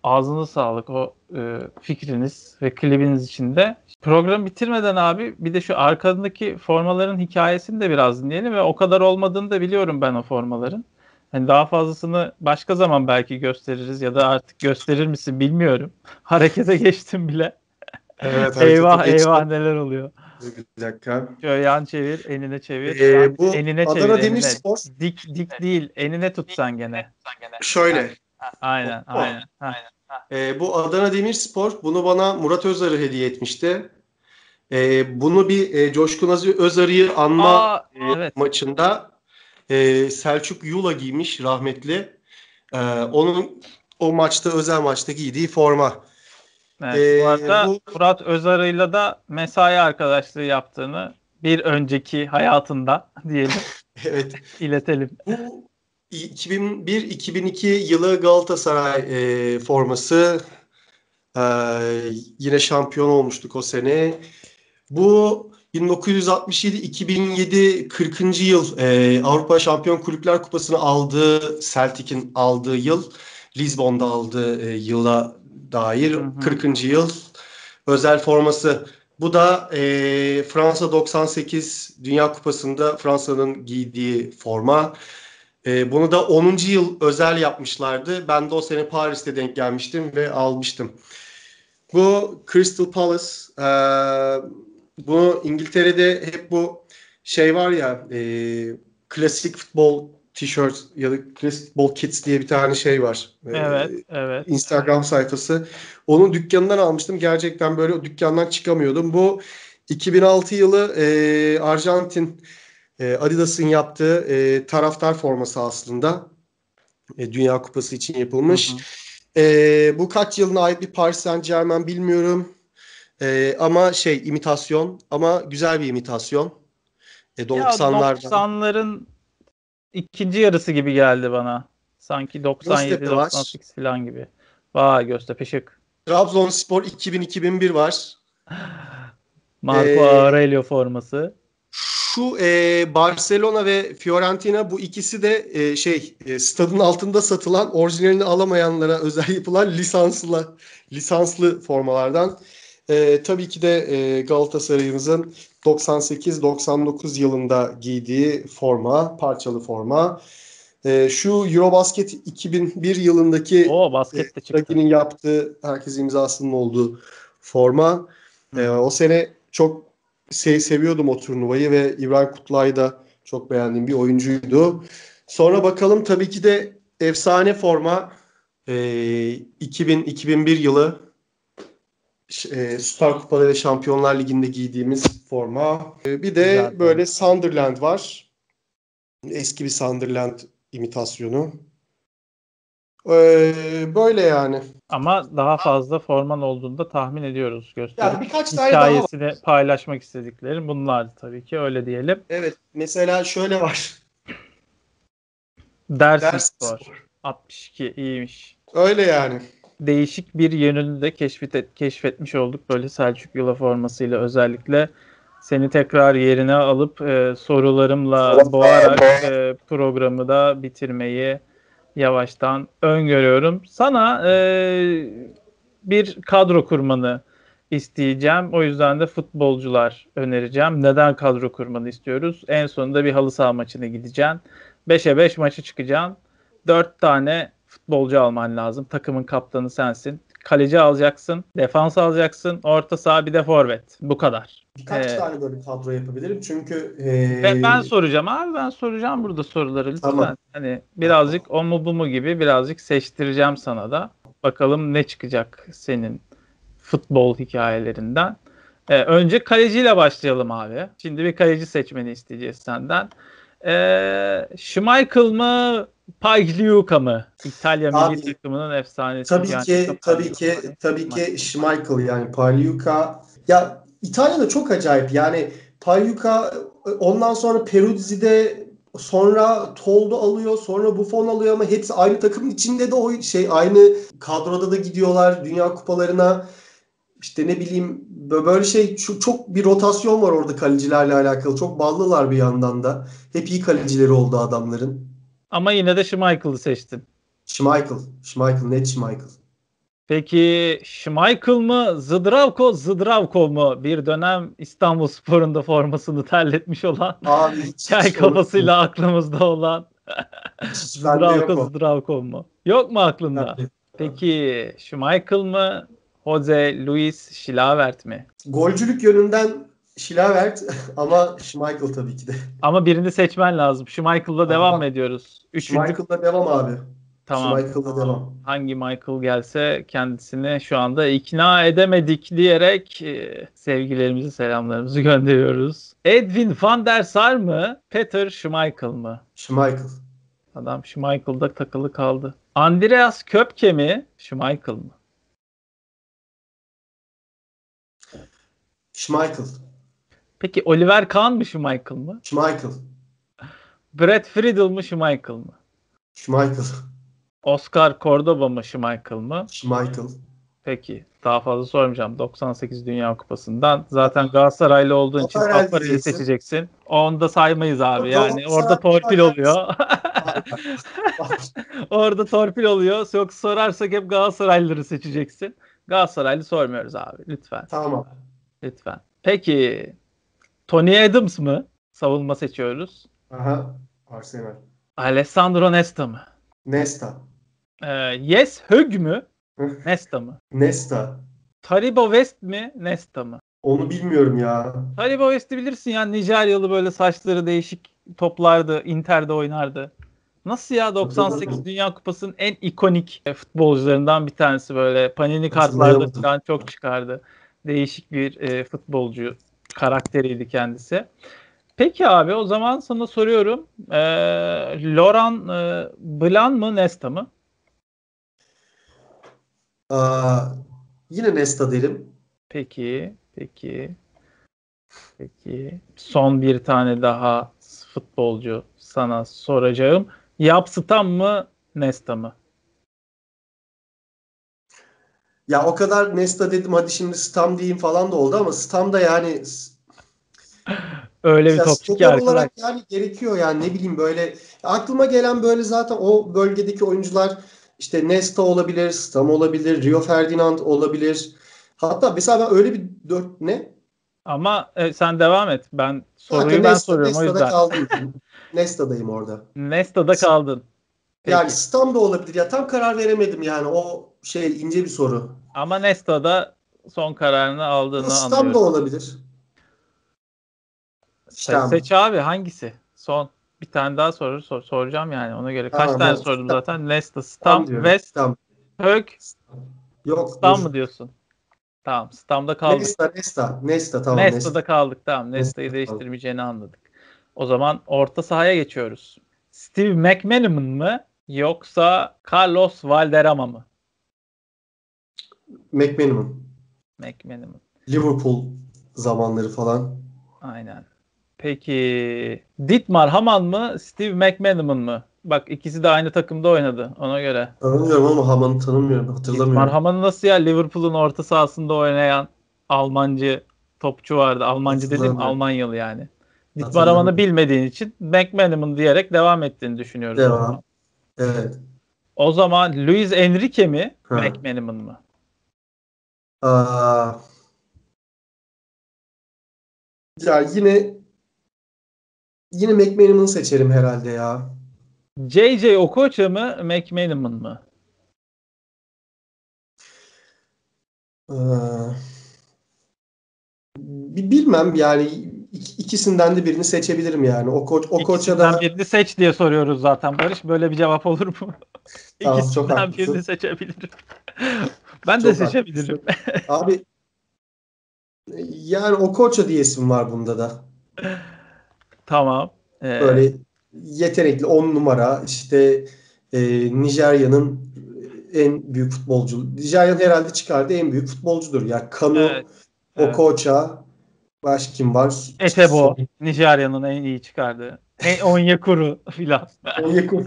Ağzınıza sağlık o e, fikriniz ve klibiniz için de. Programı bitirmeden abi bir de şu arkadaki formaların hikayesini de biraz dinleyelim ve o kadar olmadığını da biliyorum ben o formaların. Yani daha fazlasını başka zaman belki gösteririz ya da artık gösterir misin bilmiyorum. Harekete geçtim bile. Evet, eyvah eyvah neler oluyor. Bir dakika. Şöyle yan çevir, enine çevir. Ee, bu enine Adana çevir, Demirspor. Enine. Dik dik değil, enine tutsan gene. Şöyle. Aynen, o, aynen. O. aynen. Ee, bu Adana Demirspor, bunu bana Murat Özarı hediye etmişti. Ee, bunu bir e, Coşkun Özarı'yı anma Aa, evet. maçında e, Selçuk Yula giymiş rahmetli. E, onun o maçta, özel maçta giydiği forma. Evet, bu arada ee, bu... Fırat Özarı'yla da mesai arkadaşlığı yaptığını bir önceki hayatında diyelim evet. iletelim. Bu iki bin bir iki bin iki yılı Galatasaray e, forması. E, yine şampiyon olmuştuk o sene. Bu bin dokuz yüz altmış yedi iki bin yedi kırkıncı yıl e, Avrupa Şampiyon Kulüpler Kupası'nı aldığı, Celtic'in aldığı yıl, Lisbon'da aldığı e, yıla dair hı hı. kırkıncı yıl özel forması. Bu da e, Fransa doksan sekiz Dünya Kupası'nda Fransa'nın giydiği forma. E, bunu da onuncu yıl özel yapmışlardı. Ben de o sene Paris'te denk gelmiştim ve almıştım. Bu Crystal Palace. E, bu İngiltere'de hep bu şey var ya, e, klasik futbol tişört ya da klasik futbol kits diye bir tane şey var. Evet, ee, evet. Instagram sayfası. Onun dükkanından almıştım. Gerçekten böyle o dükkandan çıkamıyordum. Bu iki bin altı yılı e, Arjantin e, Adidas'ın yaptığı e, taraftar forması aslında. E, Dünya Kupası için yapılmış. Hı hı. E, bu kaç yılına ait bir Paris Saint Germain bilmiyorum. E, ama şey imitasyon. Ama güzel bir imitasyon. E, doksanlardan. Ya doksanların İkinci yarısı gibi geldi bana. Sanki doksan yedi doksan sekiz falan gibi. Vay Göztepe şık. Trabzonspor iki bin iki bin bir var. Marco ee, Aurelio forması. Şu e, Barcelona ve Fiorentina, bu ikisi de e, şey e, stadın altında satılan, orijinalini alamayanlara özel yapılan lisanslı lisanslı formalardan. E, tabii ki de e, Galatasaray'ımızın doksan sekiz doksan dokuz yılında giydiği forma, parçalı forma. E, şu Eurobasket iki bin bir yılındaki o baskette çıktı. Raki'nin yaptığı, herkes imzasının olduğu forma. E, o sene çok sev, seviyordum o turnuvayı ve İbrahim Kutluay'ı da çok beğendiğim bir oyuncuydu. Sonra bakalım tabii ki de efsane forma e, iki bin iki bin bir yılı. Süper Kupa'da ve Şampiyonlar Ligi'nde giydiğimiz forma. Bir de güzel, böyle Sunderland var. Eski bir Sunderland imitasyonu. Ee, böyle yani. Ama daha fazla forman olduğunu da tahmin ediyoruz. Gösterin. Yani birkaç tane hikayesini daha var. Paylaşmak istediklerim bunlardı tabii ki, öyle diyelim. Evet, mesela şöyle var. Dersspor. altmış iki iyiymiş. Öyle yani. Değişik bir yönünü de keşfet, keşfetmiş olduk böyle Selçuk Yula formasıyla. Özellikle seni tekrar yerine alıp e, sorularımla boğarak e, programı da bitirmeyi yavaştan öngörüyorum. Sana e, bir kadro kurmanı isteyeceğim. O yüzden de futbolcular önereceğim. Neden kadro kurmanı istiyoruz? En sonunda bir halı saha maçına gideceksin. beşe beş maçı çıkacaksın. dört tane futbolcu alman lazım. Takımın kaptanı sensin. Kaleci alacaksın. Defans alacaksın. Orta saha, bir de forvet. Bu kadar. Birkaç ee, tane böyle kadro yapabilirim. Çünkü ee... ben, ben soracağım abi. Ben soracağım burada soruları. Lütfen. Tamam. Hani birazcık tamam. O mu bu mu gibi birazcık seçtireceğim sana da. Bakalım ne çıkacak senin futbol hikayelerinden. Ee, önce kaleciyle başlayalım abi. Şimdi bir kaleci seçmeni isteyeceğiz senden. Ee, Schmeichel mı? Pagliuca mı? İtalya abi, milli takımının efsanesi. Tabii yani ki, tabii ki, tabii ki Schmeichel yani Pagliuca. Ya İtalya'da çok acayip yani Pagliuca, ondan sonra Peruzzi'de, sonra Toldo alıyor, sonra Buffon alıyor ama hepsi aynı takımın içinde de o şey aynı kadroda da gidiyorlar Dünya Kupalarına. İşte ne bileyim böyle şey, çok bir rotasyon var orada kalecilerle alakalı. Çok ballılar bir yandan da. Hep iyi kalecileri oldu adamların. Ama yine de Schmeichel'ı seçtin. Schmeichel. Schmeichel. Net Schmeichel. Peki Schmeichel mı? Zidravko. Zidravko mu? Bir dönem İstanbulspor'un da formasını terletmiş olan. Abi. Çay kafasıyla aklımızda olan. Zidravko. Zidravko mu? Yok mu aklında? Peki Schmeichel mı? Jose Luis Schlavert mi? Golcülük yönünden Schlavert ama Schmeichel tabii ki de. Ama birini seçmen lazım. Schmeichel'la devam mı ediyoruz? Üçüncü... Schmeichel'la devam abi. Tamam. Schmeichel'la devam. Hangi Michael gelse kendisini şu anda ikna edemedik diyerek e, sevgilerimizi, selamlarımızı gönderiyoruz. Edwin van der Sar mı? Peter Schmeichel mı? Schmeichel. Adam Schmeichel'da takılı kaldı. Andreas Köpke mi? Schmeichel mı? Schmeichel. Peki Oliver Kahn mı, Schmeichel mı? Schmeichel. Brad Friedel mi, Schmeichel mı? Schmeichel. Oscar Cordoba mı, Schmeichel mı? Schmeichel. Peki daha fazla sormayacağım. doksan sekiz Dünya Kupası'ndan zaten Galatasaraylı olduğun için Aparelli'yi seçeceksin. Onu da saymayız abi. Yani orada torpil oluyor. Orada torpil oluyor. Yok sorarsak hep Galatasaraylıları seçeceksin. Galatasaraylı sormuyoruz abi. Lütfen. Tamam. Lütfen. Peki. Tony Adams mı? Savunma seçiyoruz. Aha. Arsenal. Alessandro Nesta mı? Nesta. Ee, yes Hög mü? Nesta mı? Nesta. Taribo West mi? Nesta mı? Onu bilmiyorum ya. Taribo West'i bilirsin ya. Nijeryalı böyle saçları değişik toplardı. Inter'de oynardı. Nasıl ya? doksan sekiz Dünya Kupası'nın en ikonik futbolcularından bir tanesi böyle. Panini kartlarda falan çok çıkardı. Değişik bir e, futbolcu karakteriydi kendisi. Peki abi o zaman sana soruyorum. E, Laurent e, Blanc mı Nesta mı? Aa, yine Nesta derim. Peki, peki. Peki. Son bir tane daha futbolcu sana soracağım. Yapsıtan mı Nesta mı? Ya o kadar Nesta dedim hadi şimdi Stam diyeyim falan da oldu ama Stam da yani öyle bir topçu ki olarak yani gerekiyor yani ne bileyim böyle aklıma gelen böyle zaten o bölgedeki oyuncular işte Nesta olabilir, Stam olabilir, Rio Ferdinand olabilir. Hatta mesela ben öyle bir dört ne? Ama e, sen devam et. Ben soruyu Zaten ben Nesta, soruyorum Nesta'da o yüzden. Kaldım. Nesta'dayım orada. Nesta'da kaldın. Peki. Yani Stam da olabilir ya. Tam karar veremedim yani. O şey ince bir soru. Ama Nesta'da son kararını aldığını Stam anlıyorum. Stam da olabilir. İşte Se- seç abi hangisi? Son. Bir tane daha soru sor- soracağım yani. Ona göre kaç tamam, tane ben, sordum Stam. Zaten? Nesta, Stam, Stam West, Stam. Hök. Stam. Yok. Stam dur. Mı diyorsun? Tamam. Stam'da kaldık. Nesta, Nesta. Nesta tamam. Nesta'da Nesta. Kaldık. Tamam. Nesta'yı Nesta değiştirmeyeceğini kaldık. Anladık. O zaman orta sahaya geçiyoruz. Steve McManaman mı yoksa Carlos Valderrama mı? McManaman. McManaman. Liverpool zamanları falan. Aynen. Peki Dietmar Hamann mı Steve McManaman mı? Bak ikisi de aynı takımda oynadı ona göre. Tanımıyorum ama Haman'ı tanımıyorum hatırlamıyorum. Dietmar Haman'ı nasıl ya Liverpool'un orta sahasında oynayan Almancı topçu vardı. Almancı dedim Almanyalı yani. Dietmar Haman'ı bilmediğin için McManaman diyerek devam ettiğini düşünüyorum. Devam. Evet. O zaman Luis Enrique mi ha. McManaman mı? Aa, ya yine yine McManaman'ı seçerim herhalde ya. J J Okocha mı McManaman mı? Ee, bilmem yani ikisinden de birini seçebilirim yani. Okocha Okocha'dan da... birini seç diye soruyoruz zaten Barış. Böyle bir cevap olur mu? Tamam, ikisinden birini seçebilirim. Ben çok de seçebilirim. Abi yani Okocha diyesim var bunda da. Tamam. Ee... Böyle yetenekli on numara işte e, Nijerya'nın en büyük futbolcu. Nijerya herhalde çıkardığı en büyük futbolcudur. Ya yani Kanu, evet, Okocha, evet. Baş kim var? Etebo. Nijerya'nın en iyi çıkardığı. En Onyekuru filan. Onyekuru.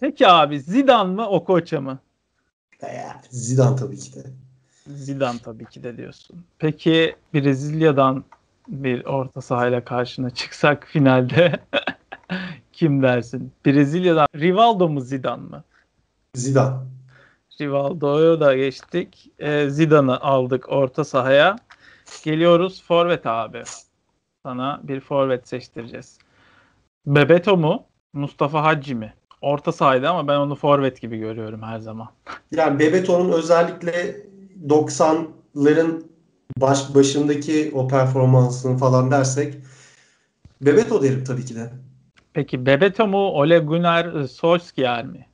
Peki abi Zidane mı Okocha mı? Ya, Zidane tabii ki de. Zidane tabii ki de diyorsun. Peki Brezilya'dan bir orta sahayla karşına çıksak finalde kim dersin? Brezilya'dan Rivaldo mu Zidane mı? Zidane. Rivaldo'yu da geçtik. Ee, Zidane'ı aldık orta sahaya. Geliyoruz forvet abi. Sana bir forvet seçtireceğiz. Bebeto mu? Mustafa Hacı mi? Orta sahaydı ama ben onu forvet gibi görüyorum her zaman. Yani Bebeto'nun özellikle doksanların baş başındaki o performansını falan dersek Bebeto derim tabii ki de. Peki Bebeto mu Ole Gunnar Solskjaer mi?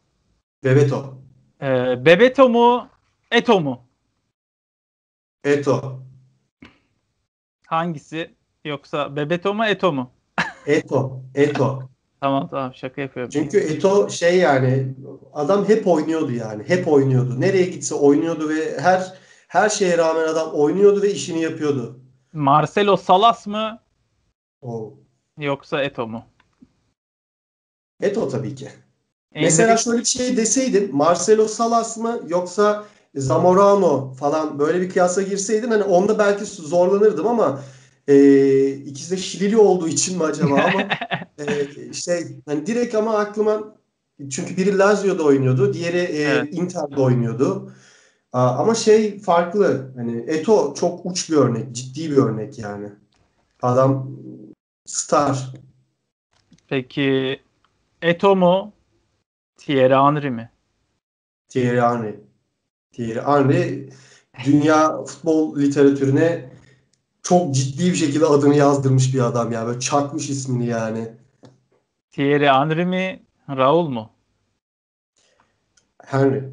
Bebeto. Ee, Bebeto mu Eto mu? Eto. Hangisi? Yoksa Bebeto mu Eto mu? Eto. Eto. Tamam tamam şaka yapıyorum. Çünkü Eto şey yani adam hep oynuyordu yani. Hep oynuyordu. Nereye gitse oynuyordu ve her Her şeye rağmen adam oynuyordu ve işini yapıyordu. Marcelo Salas mı? O. Yoksa Eto mu? Eto tabii ki. En Mesela de... şöyle bir şey deseydim. Marcelo Salas mı? Yoksa Zamorano falan böyle bir kıyasa girseydin. Hani onda belki zorlanırdım ama e, ikisi de Şilili olduğu için mi acaba? Ama e, şey hani direkt ama aklıma, çünkü biri Lazio'da oynuyordu, diğeri e, evet. Inter'da oynuyordu. Aa, ama şey farklı. Hani Eto çok uç bir örnek, ciddi bir örnek yani. Adam star. Peki Eto mu? Thierry Henry mi? Thierry Henry. Thierry Henry dünya futbol literatürüne çok ciddi bir şekilde adını yazdırmış bir adam ya. Böyle çakmış ismini yani. Thierry Henry mi? Raul mu? Henry.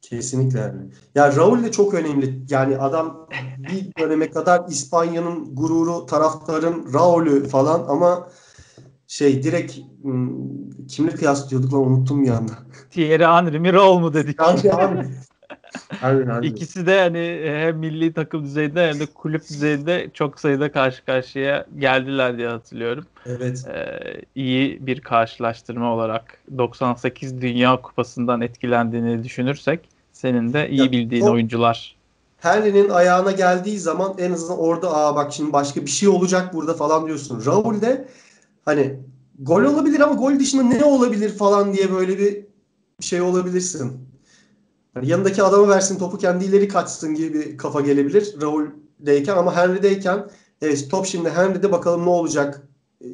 Kesinlikle Henry. Ya Raul de çok önemli. Yani adam bir döneme kadar İspanya'nın gururu, taraftarın Raul'ü falan ama şey direkt kimle kıyaslıyorduk lan, unuttum bir anda. Thierry Henry mi Raul mu dedik. İkisi de hani hem milli takım düzeyinde hem de kulüp düzeyinde çok sayıda karşı karşıya geldiler diye hatırlıyorum. Evet. Ee, iyi bir karşılaştırma olarak doksan sekiz Dünya Kupası'ndan etkilendiğini düşünürsek senin de iyi ya, bildiğin o, oyuncular. Henry'nin ayağına geldiği zaman en azından orada aa bak şimdi başka bir şey olacak burada falan diyorsun. Raul de hani gol olabilir ama gol dışında ne olabilir falan diye böyle bir şey olabilirsin. Yani yanındaki adama versin topu, kendi ileri kaçsın gibi bir kafa gelebilir Raul'deyken ama Henry'deyken evet top şimdi Henry'de bakalım ne olacak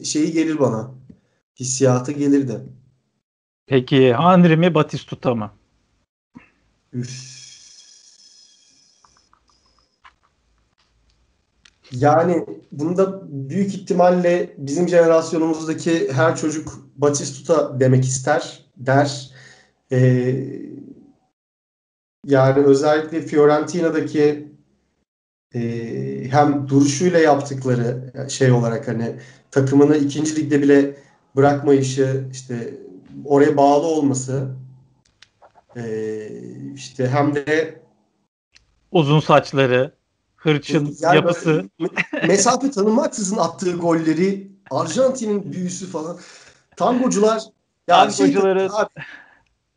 şeyi gelir bana. Hissiyatı gelirdi. Peki Henry mi Batistuta mı? Üff. Yani bunda büyük ihtimalle bizim jenerasyonumuzdaki her çocuk Batistuta demek ister, der. Eee Yani özellikle Fiorentina'daki e, hem duruşuyla yaptıkları şey olarak hani takımını ikinci ligde bile bırakmayışı, işte oraya bağlı olması, e, işte hem de uzun saçları, hırçın yani yapısı, mesafe tanımaksızın attığı golleri, Arjantin'in büyüsü falan, tangocular, yani tangocuları. Şey,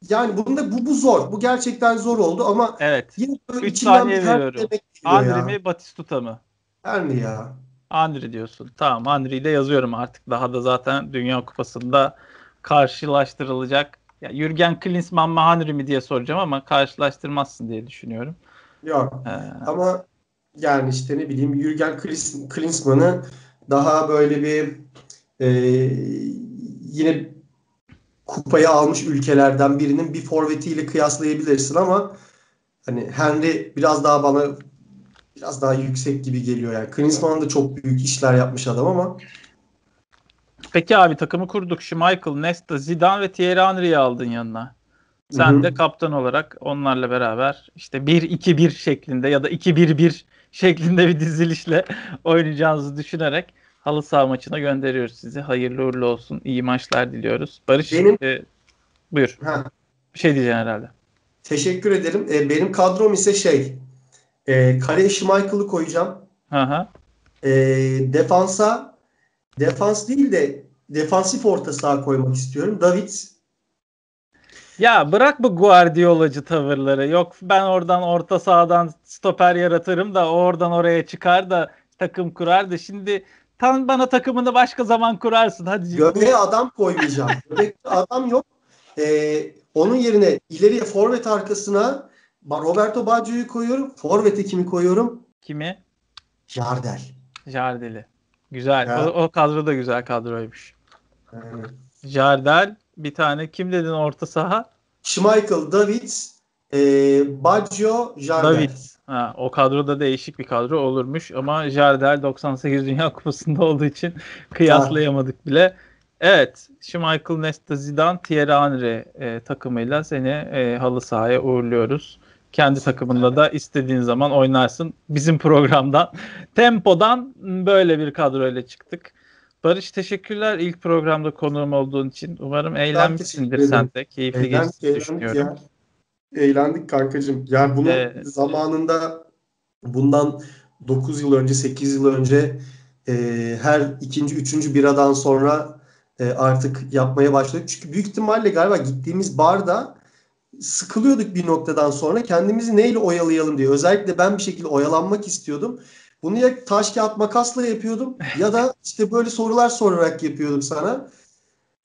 yani bunda bu bu zor. Bu gerçekten zor oldu ama evet. Yine böyle üç saniye veriyorum. Henry mi Batistuta mı? Henry ya. Henry diyorsun. Tamam, Henry'yi de yazıyorum artık. Daha da zaten Dünya Kupası'nda karşılaştırılacak. Ya Jürgen Klinsmann mı Henry mi diye soracağım ama karşılaştırmazsın diye düşünüyorum. Yok. Ee... Ama yani işte ne bileyim Jürgen Klins- Klinsmann'ı daha böyle bir e, yine kupayı almış ülkelerden birinin bir forvetiyle kıyaslayabilirsin ama hani Henry biraz daha bana biraz daha yüksek gibi geliyor yani. Klinsmann da çok büyük işler yapmış adam ama. Peki abi takımı kurduk. Schmeichel, Nesta, Zidane ve Thierry Henry'yi aldın yanına. Sen Hı-hı. de kaptan olarak onlarla beraber işte bir iki bir şeklinde ya da iki bir bir şeklinde bir dizilişle oynayacağınızı düşünerek halı saha maçına gönderiyoruz sizi. Hayırlı uğurlu olsun. İyi maçlar diliyoruz. Barış, benim... e, buyur. Ha. Bir şey diyeceksin herhalde. Teşekkür ederim. E, benim kadrom ise şey, e, kaleye Schmeichel'ı koyacağım. Aha. E, defansa, defans değil de defansif orta saha koymak istiyorum. David. Ya bırak bu Guardiolacı tavırları. Yok ben oradan orta sahadan stoper yaratırım da oradan oraya çıkar da takım kurar da şimdi... Tam bana takımını başka zaman kurarsın. Hadi. Göbeğe adam koymayacağım. Göbeğe adam yok. Ee, onun yerine ileriye forvet arkasına Roberto Baggio'yu koyuyorum. Forvet'e kimi koyuyorum? Kimi? Jardel. Jardel'i. Güzel. O, o kadro da güzel kadroymuş. Evet. Jardel bir tane. Kim dedin orta saha? Schmeichel, David, e, Baggio, Jardel. David. Ha, o kadroda değişik bir kadro olurmuş ama Jardel doksan sekiz Dünya Kupası'nda olduğu için kıyaslayamadık bile. Evet, Schmeichel, Nesta, Zidane, Thierry Henry e, takımıyla seni e, halı sahaya uğurluyoruz. Kendi takımında da istediğin zaman oynarsın. Bizim programdan, tempodan böyle bir kadroyla çıktık. Barış teşekkürler ilk programda konuğum olduğun için. Umarım eğlenmişsindir sen de. Keyifli geçtiğini düşünüyorum. Ya. Eğlendik kankacığım. Yani bunu evet. zamanında bundan dokuz yıl önce, sekiz yıl önce e, her ikinci, üçüncü biradan sonra e, artık yapmaya başladık. Çünkü büyük ihtimalle galiba gittiğimiz barda sıkılıyorduk bir noktadan sonra. Kendimizi neyle oyalayalım diye. Özellikle ben bir şekilde oyalanmak istiyordum. Bunu ya taş kağıt makasla yapıyordum ya da işte böyle sorular sorarak yapıyordum sana.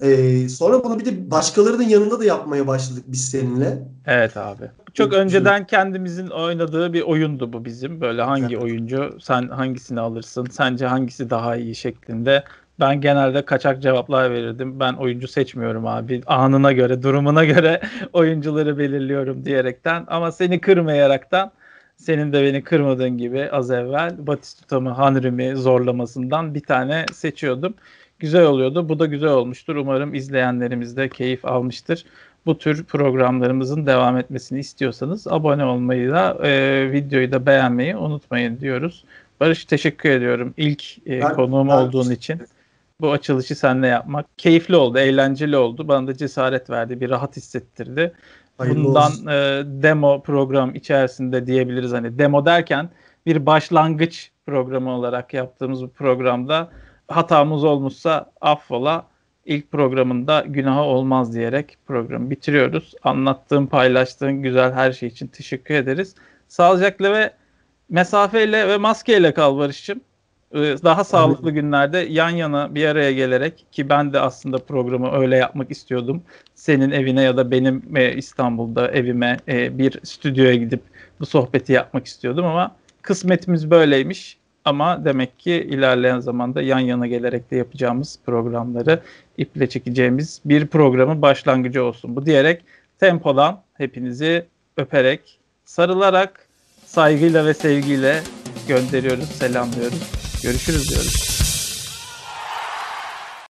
Ee, sonra bunu bir de başkalarının yanında da yapmaya başladık biz seninle. Evet abi. Çok önceden kendimizin oynadığı bir oyundu bu bizim. Böyle hangi evet. oyuncu, sen hangisini alırsın, sence hangisi daha iyi şeklinde. Ben genelde kaçak cevaplar verirdim. Ben oyuncu seçmiyorum abi. Anına göre, durumuna göre oyuncuları belirliyorum diyerekten. Ama seni kırmayaraktan, senin de beni kırmadığın gibi az evvel Batistuta mı, Henry mi zorlamasından bir tane seçiyordum. Güzel oluyordu. Bu da güzel olmuştur. Umarım izleyenlerimiz de keyif almıştır. Bu tür programlarımızın devam etmesini istiyorsanız abone olmayı da e, videoyu da beğenmeyi unutmayın diyoruz. Barış, teşekkür ediyorum ilk e, ben, konuğum ben, olduğun ben. için. Bu açılışı seninle yapmak keyifli oldu, eğlenceli oldu. Bana da cesaret verdi, bir rahat hissettirdi. Hayırlı Bundan e, demo program içerisinde diyebiliriz. Hani demo derken bir başlangıç programı olarak yaptığımız bu programda hatamız olmuşsa affola, ilk programında günaha olmaz diyerek programı bitiriyoruz. Anlattığın, paylaştığın güzel her şey için teşekkür ederiz. Sağlıcakla ve mesafeyle ve maskeyle kal Barış'cığım. Daha sağlıklı günlerde yan yana bir araya gelerek, ki ben de aslında programı öyle yapmak istiyordum. Senin evine ya da benim İstanbul'da evime bir stüdyoya gidip bu sohbeti yapmak istiyordum ama kısmetimiz böyleymiş. Ama demek ki ilerleyen zamanda yan yana gelerek de yapacağımız programları, iple çekeceğimiz bir programın başlangıcı olsun bu diyerek tempodan hepinizi öperek, sarılarak, saygıyla ve sevgiyle gönderiyoruz, selamlıyoruz, görüşürüz diyoruz.